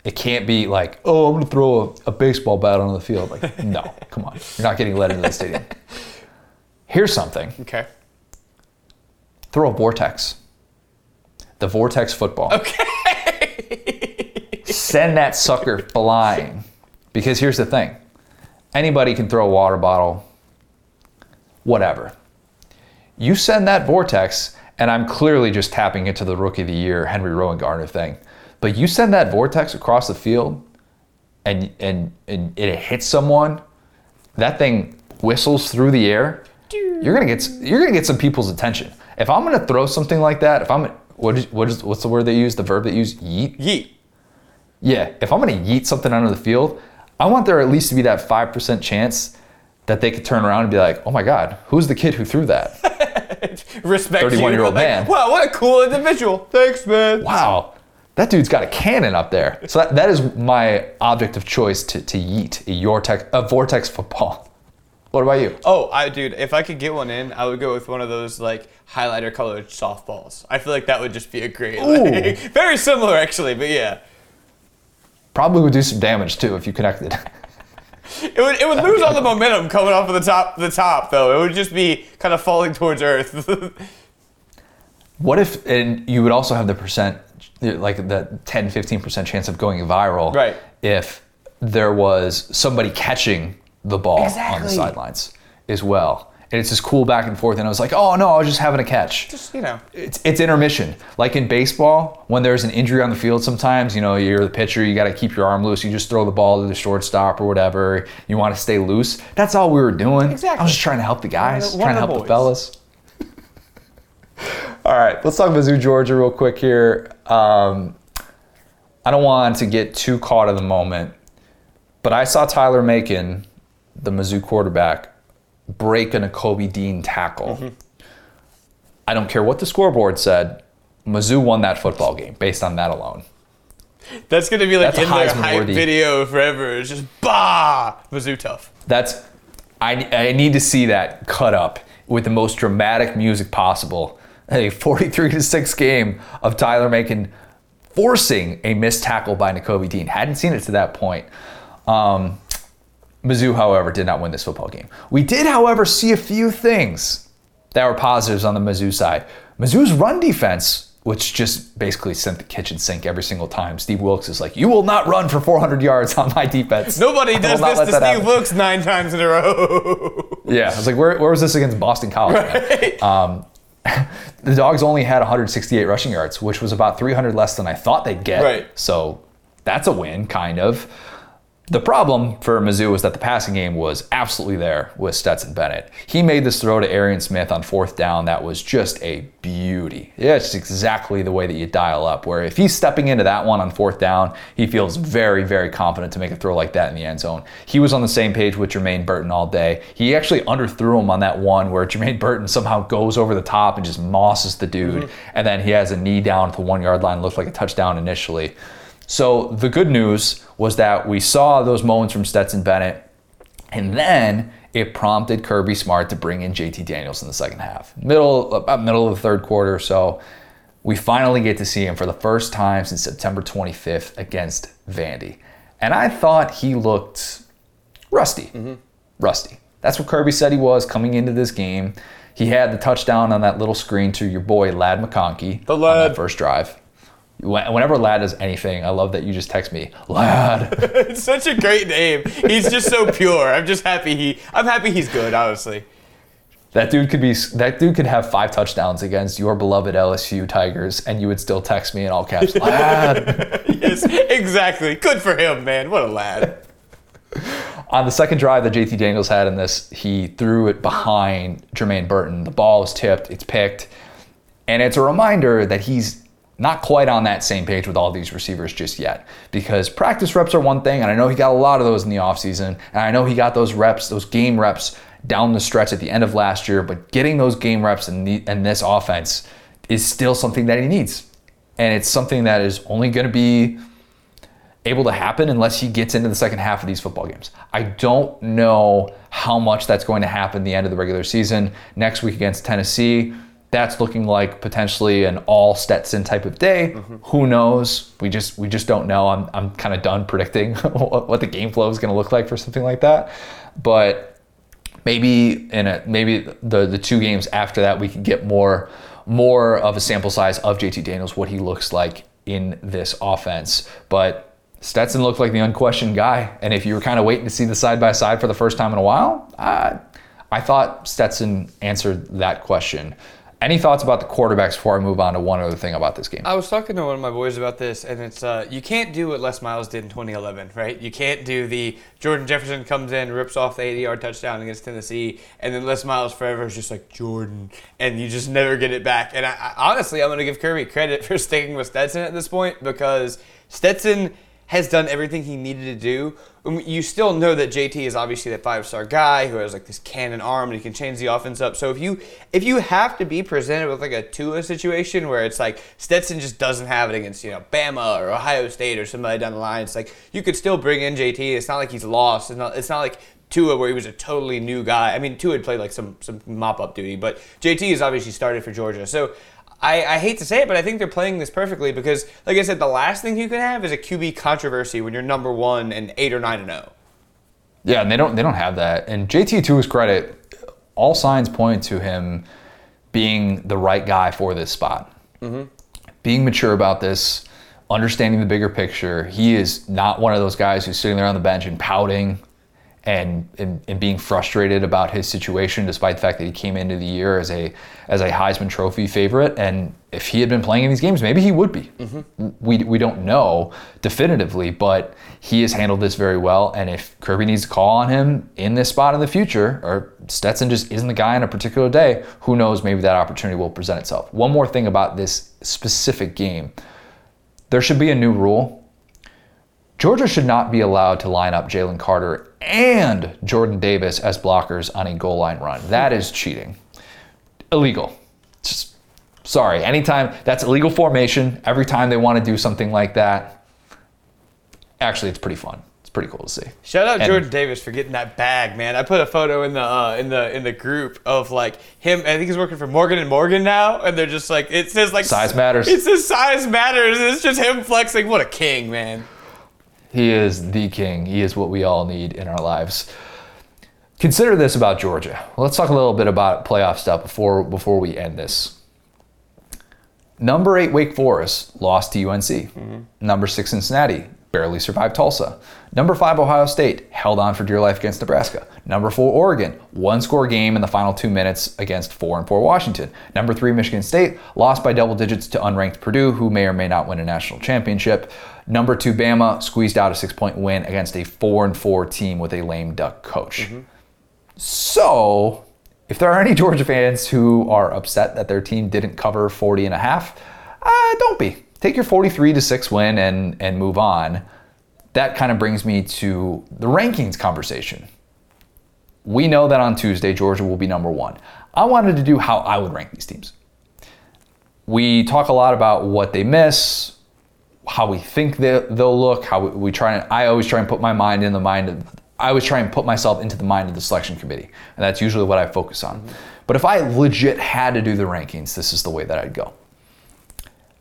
It can't be like, oh, I'm going to throw a, a baseball bat onto the field. Like, no, come on. You're not getting let into the stadium. Here's something. Okay. Throw a vortex. The vortex football. Okay. Send that sucker flying. Because here's the thing. Anybody can throw a water bottle, whatever. You send that vortex, and I'm clearly just tapping into the Rookie of the Year, Henry Rowan Gardner thing, but you send that vortex across the field and, and, and it hits someone, that thing whistles through the air, you're gonna get, you're gonna get some people's attention. If I'm gonna throw something like that, if I'm, what is, what is, what's the word they use, the verb they use, yeet? Yeet. Yeah, if I'm gonna yeet something under the field, I want there at least to be that five percent chance that they could turn around and be like, oh my God, who's the kid who threw that? Respect thirty-one-year-old man. Like, wow, what a cool individual. Thanks, man. Wow, that dude's got a cannon up there. So that, that is my object of choice to, to yeet, a, your tech, a vortex football. What about you? Oh, I dude, if I could get one in, I would go with one of those like highlighter colored softballs. I feel like that would just be a great, like, very similar actually, but yeah. Probably would do some damage too if you connected. It would it would lose all the momentum coming off of the top the top though. It would just be kind of falling towards earth. What if, and you would also have the percent, like the ten, fifteen percent chance of going viral, right, if there was somebody catching the ball exactly. on the sidelines as well. And it's this cool back and forth, and I was like, oh no, I was just having a catch. Just, you know. It's it's intermission. Like in baseball, when there's an injury on the field sometimes, you know, you're the pitcher, you gotta keep your arm loose, you just throw the ball to the shortstop or whatever, you wanna stay loose. That's all we were doing. Exactly. I was just trying to help the guys, trying to help boys. the fellas. All right, let's talk Mizzou, Georgia real quick here. Um, I don't want to get too caught in the moment, but I saw Tyler Macon, the Mizzou quarterback, break an Kobe Dean tackle. Mm-hmm. I don't care what the scoreboard said. Mizzou won that football game based on that alone. That's going to be like in their hype video forever. It's just, bah! Mizzou tough. That's, I, I need to see that cut up with the most dramatic music possible. A forty-three to six game of Tyler Macon forcing a missed tackle by N'Kobe Dean. Hadn't seen it to that point. Um... Mizzou, however, did not win this football game. We did, however, see a few things that were positives on the Mizzou side. Mizzou's run defense which just basically sent the kitchen sink every single time. Steve Wilkes is like, you will not run for four hundred yards on my defense. Nobody does this to Steve happen. Wilkes nine times in a row. Yeah, I was like, where, where was this against Boston College? Right. Um, the Dogs only had one hundred sixty-eight rushing yards, which was about three hundred less than I thought they'd get. Right. So that's a win, kind of. The problem for Mizzou was that the passing game was absolutely there with Stetson Bennett. He made this throw to Arian Smith on fourth down that was just a beauty. Yeah, it's exactly the way that you dial up, where if he's stepping into that one on fourth down, he feels very, very confident to make a throw like that in the end zone. He was on the same page with Jermaine Burton all day. He actually underthrew him on that one where Jermaine Burton somehow goes over the top and just mosses the dude, mm-hmm. and then he has a knee down at the one-yard line, looked like a touchdown initially. So the good news was that we saw those moments from Stetson Bennett, and then it prompted Kirby Smart to bring in J T Daniels in the second half. Middle, about middle of the third quarter or so, we finally get to see him for the first time since September twenty-fifth against Vandy. And I thought he looked rusty. Mm-hmm. Rusty. That's what Kirby said he was coming into this game. He had the touchdown on that little screen to your boy, Ladd McConkey, the lad. on that first drive. Whenever Ladd does anything, I love that you just text me, Ladd. It's such a great name. He's just so pure. I'm just happy he. I'm happy he's good. Honestly, that dude could be. That dude could have five touchdowns against your beloved L S U Tigers, and you would still text me in all caps, Ladd. Yes, exactly. Good for him, man. What a lad. On the second drive that J T Daniels had in this, he threw it behind Jermaine Burton. The ball was tipped. It's picked, and it's a reminder that he's not quite on that same page with all these receivers just yet, because practice reps are one thing, and I know he got a lot of those in the offseason, and I know he got those reps, those game reps down the stretch at the end of last year, but getting those game reps in, the, in this offense is still something that he needs. And it's something that is only going to be able to happen unless he gets into the second half of these football games. I don't know how much that's going to happen at the end of the regular season. Next week against Tennessee, that's looking like potentially an all Stetson type of day. Mm-hmm. Who knows? We just we just don't know. I'm I'm kind of done predicting what, what the game flow is going to look like for something like that. But maybe in a, maybe the the two games after that we can get more more of a sample size of J T Daniels, what he looks like in this offense. But Stetson looked like the unquestioned guy, and if you were kind of waiting to see the side by side for the first time in a while, I I thought Stetson answered that question. Any thoughts about the quarterbacks before I move on to one other thing about this game? I was talking to one of my boys about this, and it's uh, you can't do what Les Miles did in twenty eleven, right? You can't do the Jordan Jefferson comes in, rips off the eighty-yard touchdown against Tennessee, and then Les Miles forever is just like, Jordan, and you just never get it back. And I, I, honestly, I'm going to give Kirby credit for sticking with Stetson at this point, because Stetson has done everything he needed to do. You still know that J T is obviously that five-star guy who has like this cannon arm and he can change the offense up. So if you if you have to be presented with like a Tua situation where it's like Stetson just doesn't have it against, you know, Bama or Ohio State or somebody down the line, it's like you could still bring in J T. It's not like he's lost. It's not, it's not like Tua where he was a totally new guy. I mean, Tua had played like some some mop-up duty, but J T has obviously started for Georgia. So I, I hate to say it, but I think they're playing this perfectly because, like I said, the last thing you can have is a Q B controversy when you're number one and eight or nine and zero. Yeah, and they don't they don't have that. And J T, to his credit, all signs point to him being the right guy for this spot, mm-hmm. being mature about this, understanding the bigger picture. He is not one of those guys who's sitting there on the bench and pouting and and, and being frustrated about his situation, despite the fact that he came into the year as a as a Heisman Trophy favorite. And if he had been playing in these games, maybe he would be. Mm-hmm. We we don't know definitively, but he has handled this very well. And if Kirby needs to call on him in this spot in the future, or Stetson just isn't the guy on a particular day, who knows, maybe that opportunity will present itself. One more thing about this specific game. There should be a new rule. Georgia should not be allowed to line up Jalen Carter and Jordan Davis as blockers on a goal line run. That is cheating. Illegal. Just, sorry. Anytime that's illegal formation, every time they want to do something like that, actually it's pretty fun. It's pretty cool to see. Shout out and, Jordan Davis for getting that bag, man. I put a photo in the uh, in the in the group of like him. I think he's working for Morgan and Morgan now, and they're just like, it says like size matters. It says size matters. It's just him flexing. What a king, man. He is the king. He is what we all need in our lives. Consider this about Georgia. Let's talk a little bit about playoff stuff before before we end this. Number eight, Wake Forest, lost to U N C. Mm-hmm. Number six, Cincinnati, barely survived Tulsa. Number five, Ohio State, held on for dear life against Nebraska. Number four, Oregon, one-score game in the final two minutes against four and four Washington. Number three, Michigan State, lost by double digits to unranked Purdue, who may or may not win a national championship. Number two, Bama, squeezed out a six-point win against a four and four team with a lame duck coach. Mm-hmm. So, if there are any Georgia fans who are upset that their team didn't cover forty and a half, uh, don't be. Take your forty-three to six win and, and move on. That kind of brings me to the rankings conversation. We know that on Tuesday, Georgia will be number one. I wanted to do how I would rank these teams. We talk a lot about what they miss, how we think they, they'll look, how we try. And I always try and put my mind in the mind of, I always try and put myself into the mind of the selection committee. And that's usually what I focus on. Mm-hmm. But if I legit had to do the rankings, this is the way that I'd go.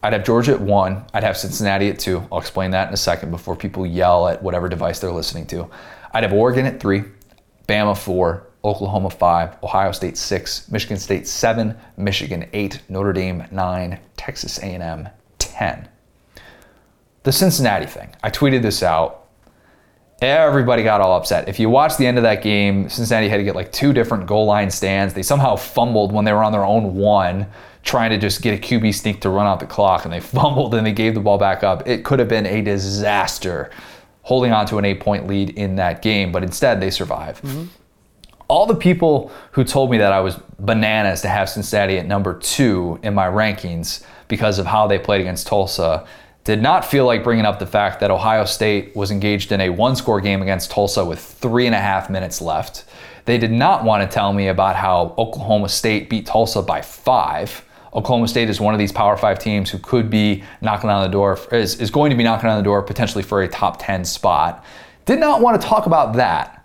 I'd have Georgia at one. I'd have Cincinnati at two. I'll explain that in a second before people yell at whatever device they're listening to. I'd have Oregon at three, Bama four, Oklahoma five, Ohio State six, Michigan State seven, Michigan eight, Notre Dame nine, Texas A and M ten. The Cincinnati thing. I tweeted this out. Everybody got all upset. If you watch the end of that game, Cincinnati had to get like two different goal line stands. They somehow fumbled when they were on their own one, trying to just get a Q B sneak to run out the clock, and they fumbled and they gave the ball back up. It could have been a disaster holding on to an eight-point lead in that game, but instead they survive. Mm-hmm. All the people who told me that I was bananas to have Cincinnati at number two in my rankings because of how they played against Tulsa did not feel like bringing up the fact that Ohio State was engaged in a one-score game against Tulsa with three and a half minutes left. They did not want to tell me about how Oklahoma State beat Tulsa by five. Oklahoma State is one of these Power Five teams who could be knocking on the door, is, is going to be knocking on the door potentially for a top ten spot. Did not want to talk about that.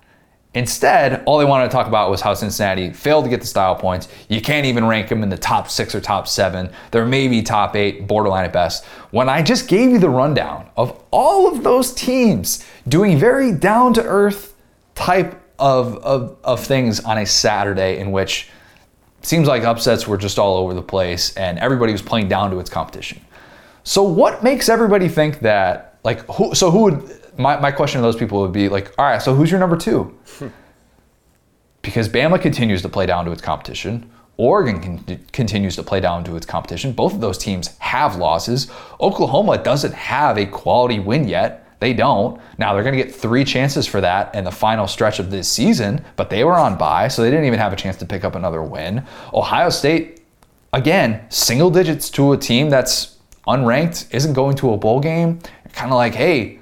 Instead, all they wanted to talk about was how Cincinnati failed to get the style points. You can't even rank them in the top six or top seven. They're maybe top eight, borderline at best. When I just gave you the rundown of all of those teams doing very down-to-earth type of, of, of things on a Saturday in which seems like upsets were just all over the place and everybody was playing down to its competition. So what makes everybody think that, like, who, so who would, my, my question to those people would be like, all right, so who's your number two? Hmm. Because Bama continues to play down to its competition. Oregon con- continues to play down to its competition. Both of those teams have losses. Oklahoma doesn't have a quality win yet. They don't. Now, they're going to get three chances for that in the final stretch of this season, but they were on bye, so they didn't even have a chance to pick up another win. Ohio State, again, single digits to a team that's unranked, isn't going to a bowl game. Kind of like, hey,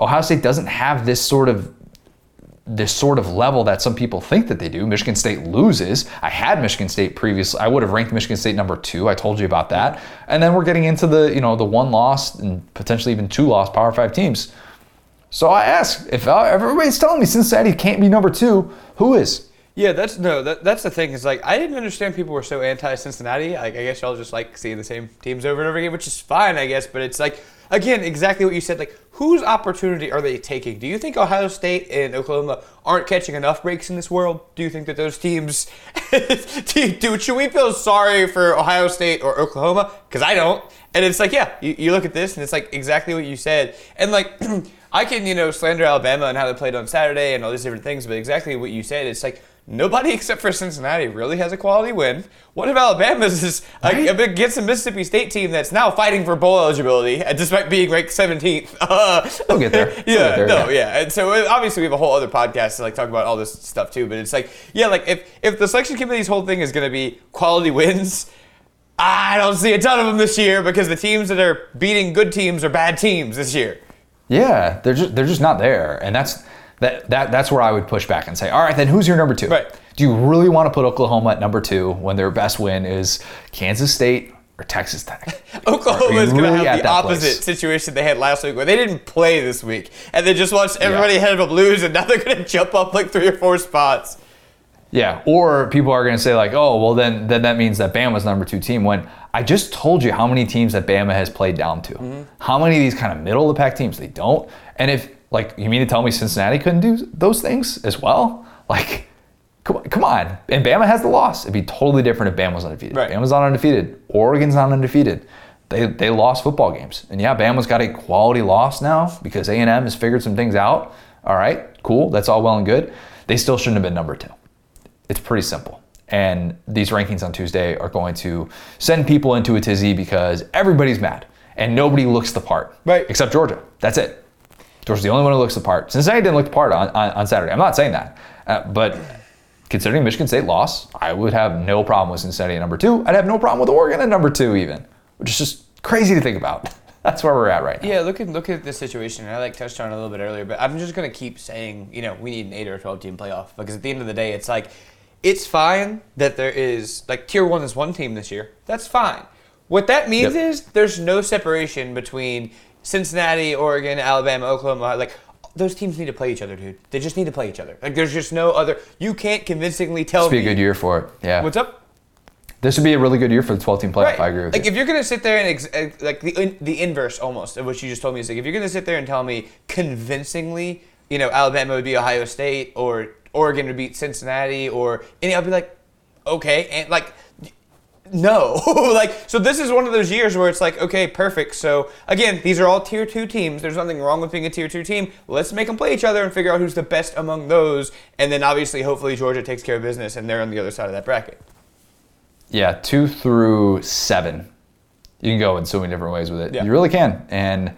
Ohio State doesn't have this sort of this sort of level that some people think that they do. Michigan State loses. I had Michigan State previously. I would have ranked Michigan State number two. I told you about that. And then we're getting into the, you know, the one loss and potentially even two loss Power Five teams. So I ask, if everybody's telling me Cincinnati can't be number two, who is? Yeah, that's no, that, that's the thing. Is like, I didn't understand people were so anti-Cincinnati. Like, I guess y'all just like seeing the same teams over and over again, which is fine, I guess. But it's like, again, exactly what you said. Like, whose opportunity are they taking? Do you think Ohio State and Oklahoma aren't catching enough breaks in this world? Do you think that those teams do, do? Should we feel sorry for Ohio State or Oklahoma? Because I don't. And it's like, yeah, you, you look at this, and it's like exactly what you said. And like, I can, you know, slander Alabama and how they played on Saturday and all these different things, but exactly what you said, it's like, nobody except for Cincinnati really has a quality win. One of Alabama's is right? a, against a Mississippi State team that's now fighting for bowl eligibility, despite being ranked seventeenth. Uh, They'll get there. They'll yeah, get there, no, yeah. yeah. And so it, obviously we have a whole other podcast to like talk about all this stuff too. But it's like, yeah, like if if the selection committee's whole thing is going to be quality wins, I don't see a ton of them this year because the teams that are beating good teams are bad teams this year. Yeah, they're just they're just not there, and that's. That, that that's where I would push back and say, all right, then who's your number two? Right. Do you really want to put Oklahoma at number two when their best win is Kansas State or Texas Tech? Oklahoma is going to have the opposite situation they had last week where they didn't play this week and they just watched everybody yeah. head up lose and now they're going to jump up like three or four spots. Yeah, or people are going to say like, oh, well, then, then that means that Bama's number two team when I just told you how many teams that Bama has played down to. Mm-hmm. How many of these kind of middle of the pack teams they don't? And if Like, you mean to tell me Cincinnati couldn't do those things as well? Like, Come, come on. And Bama has the loss. It'd be totally different if Bama was undefeated. Right. Bama's not undefeated. Oregon's not undefeated. They they lost football games. And yeah, Bama's got a quality loss now because A and M has figured some things out. All right, cool. That's all well and good. They still shouldn't have been number two. It's pretty simple. And these rankings on Tuesday are going to send people into a tizzy because everybody's mad and nobody looks the part. Right. Except Georgia. That's it. Georgia's the only one who looks the part. Cincinnati didn't look the part on, on, on Saturday. I'm not saying that. Uh, but considering Michigan State loss, I would have no problem with Cincinnati at number two. I'd have no problem with Oregon at number two even, which is just crazy to think about. That's where we're at right now. Yeah, look at look at the situation. I like touched on it a little bit earlier, but I'm just going to keep saying, you know, we need an eight or twelve team playoff because at the end of the day, it's like, it's fine that there is, like, tier one is one team this year. That's fine. What that means yep. is there's no separation between Cincinnati, Oregon, Alabama, Oklahoma. Like, those teams need to play each other, dude. They just need to play each other. Like, there's just no other. You can't convincingly tell me. This would be a good year for it. Yeah. What's up? This would be a really good year for the twelve-team playoff. Right. I agree with like you. Like, if you're going to sit there and, ex- like, the in- the inverse almost of what you just told me is, like, if you're going to sit there and tell me convincingly, you know, Alabama would be Ohio State or Oregon would beat Cincinnati or any, I'll be like, okay. And, like, no. Like, so this is one of those years where it's like, okay, perfect. So, again, these are all tier two teams. There's nothing wrong with being a tier two team. Let's make them play each other and figure out who's the best among those. And then, obviously, hopefully Georgia takes care of business and they're on the other side of that bracket. Yeah, two through seven. You can go in so many different ways with it. Yeah. You really can. And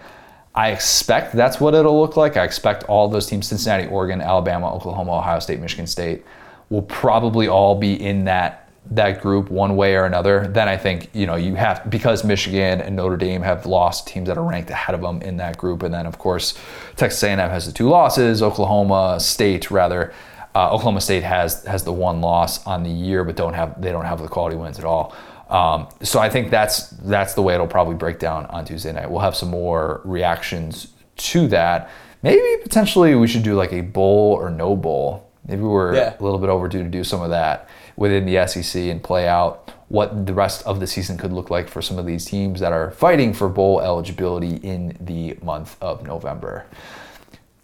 I expect that's what it'll look like. I expect all those teams, Cincinnati, Oregon, Alabama, Oklahoma, Ohio State, Michigan State, will probably all be in that that group one way or another. Then I think, you know, you have, because Michigan and Notre Dame have lost teams that are ranked ahead of them in that group. And then, of course, Texas A and M has the two losses, Oklahoma State, rather. Uh, Oklahoma State has has the one loss on the year, but don't have they don't have the quality wins at all. Um, so I think that's that's the way it'll probably break down on Tuesday night. We'll have some more reactions to that. Maybe potentially we should do like a bowl or no bowl. Maybe we're yeah. a little bit overdue to do some of that within the S E C and play out what the rest of the season could look like for some of these teams that are fighting for bowl eligibility in the month of November.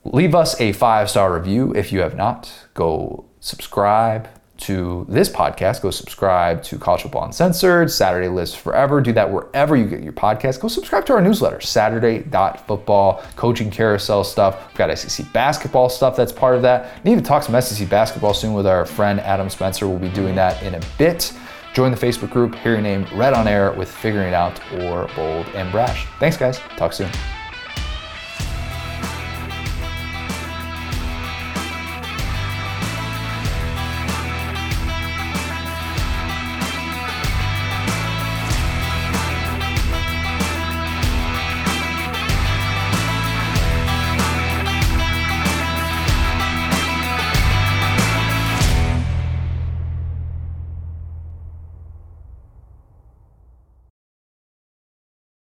Leave us a five-star review if you have not. Go subscribe to this podcast. Go subscribe to College Football Uncensored, Saturday Lists Forever. Do that wherever you get your podcast. Go subscribe to our newsletter, Saturday dot football, coaching carousel stuff. We've got S E C basketball stuff that's part of that. We need to talk some S E C basketball soon with our friend Adam Spencer. We'll be doing that in a bit. Join the Facebook group. Hear your name read on air with Figuring It Out or Bold and Brash. Thanks, guys. Talk soon.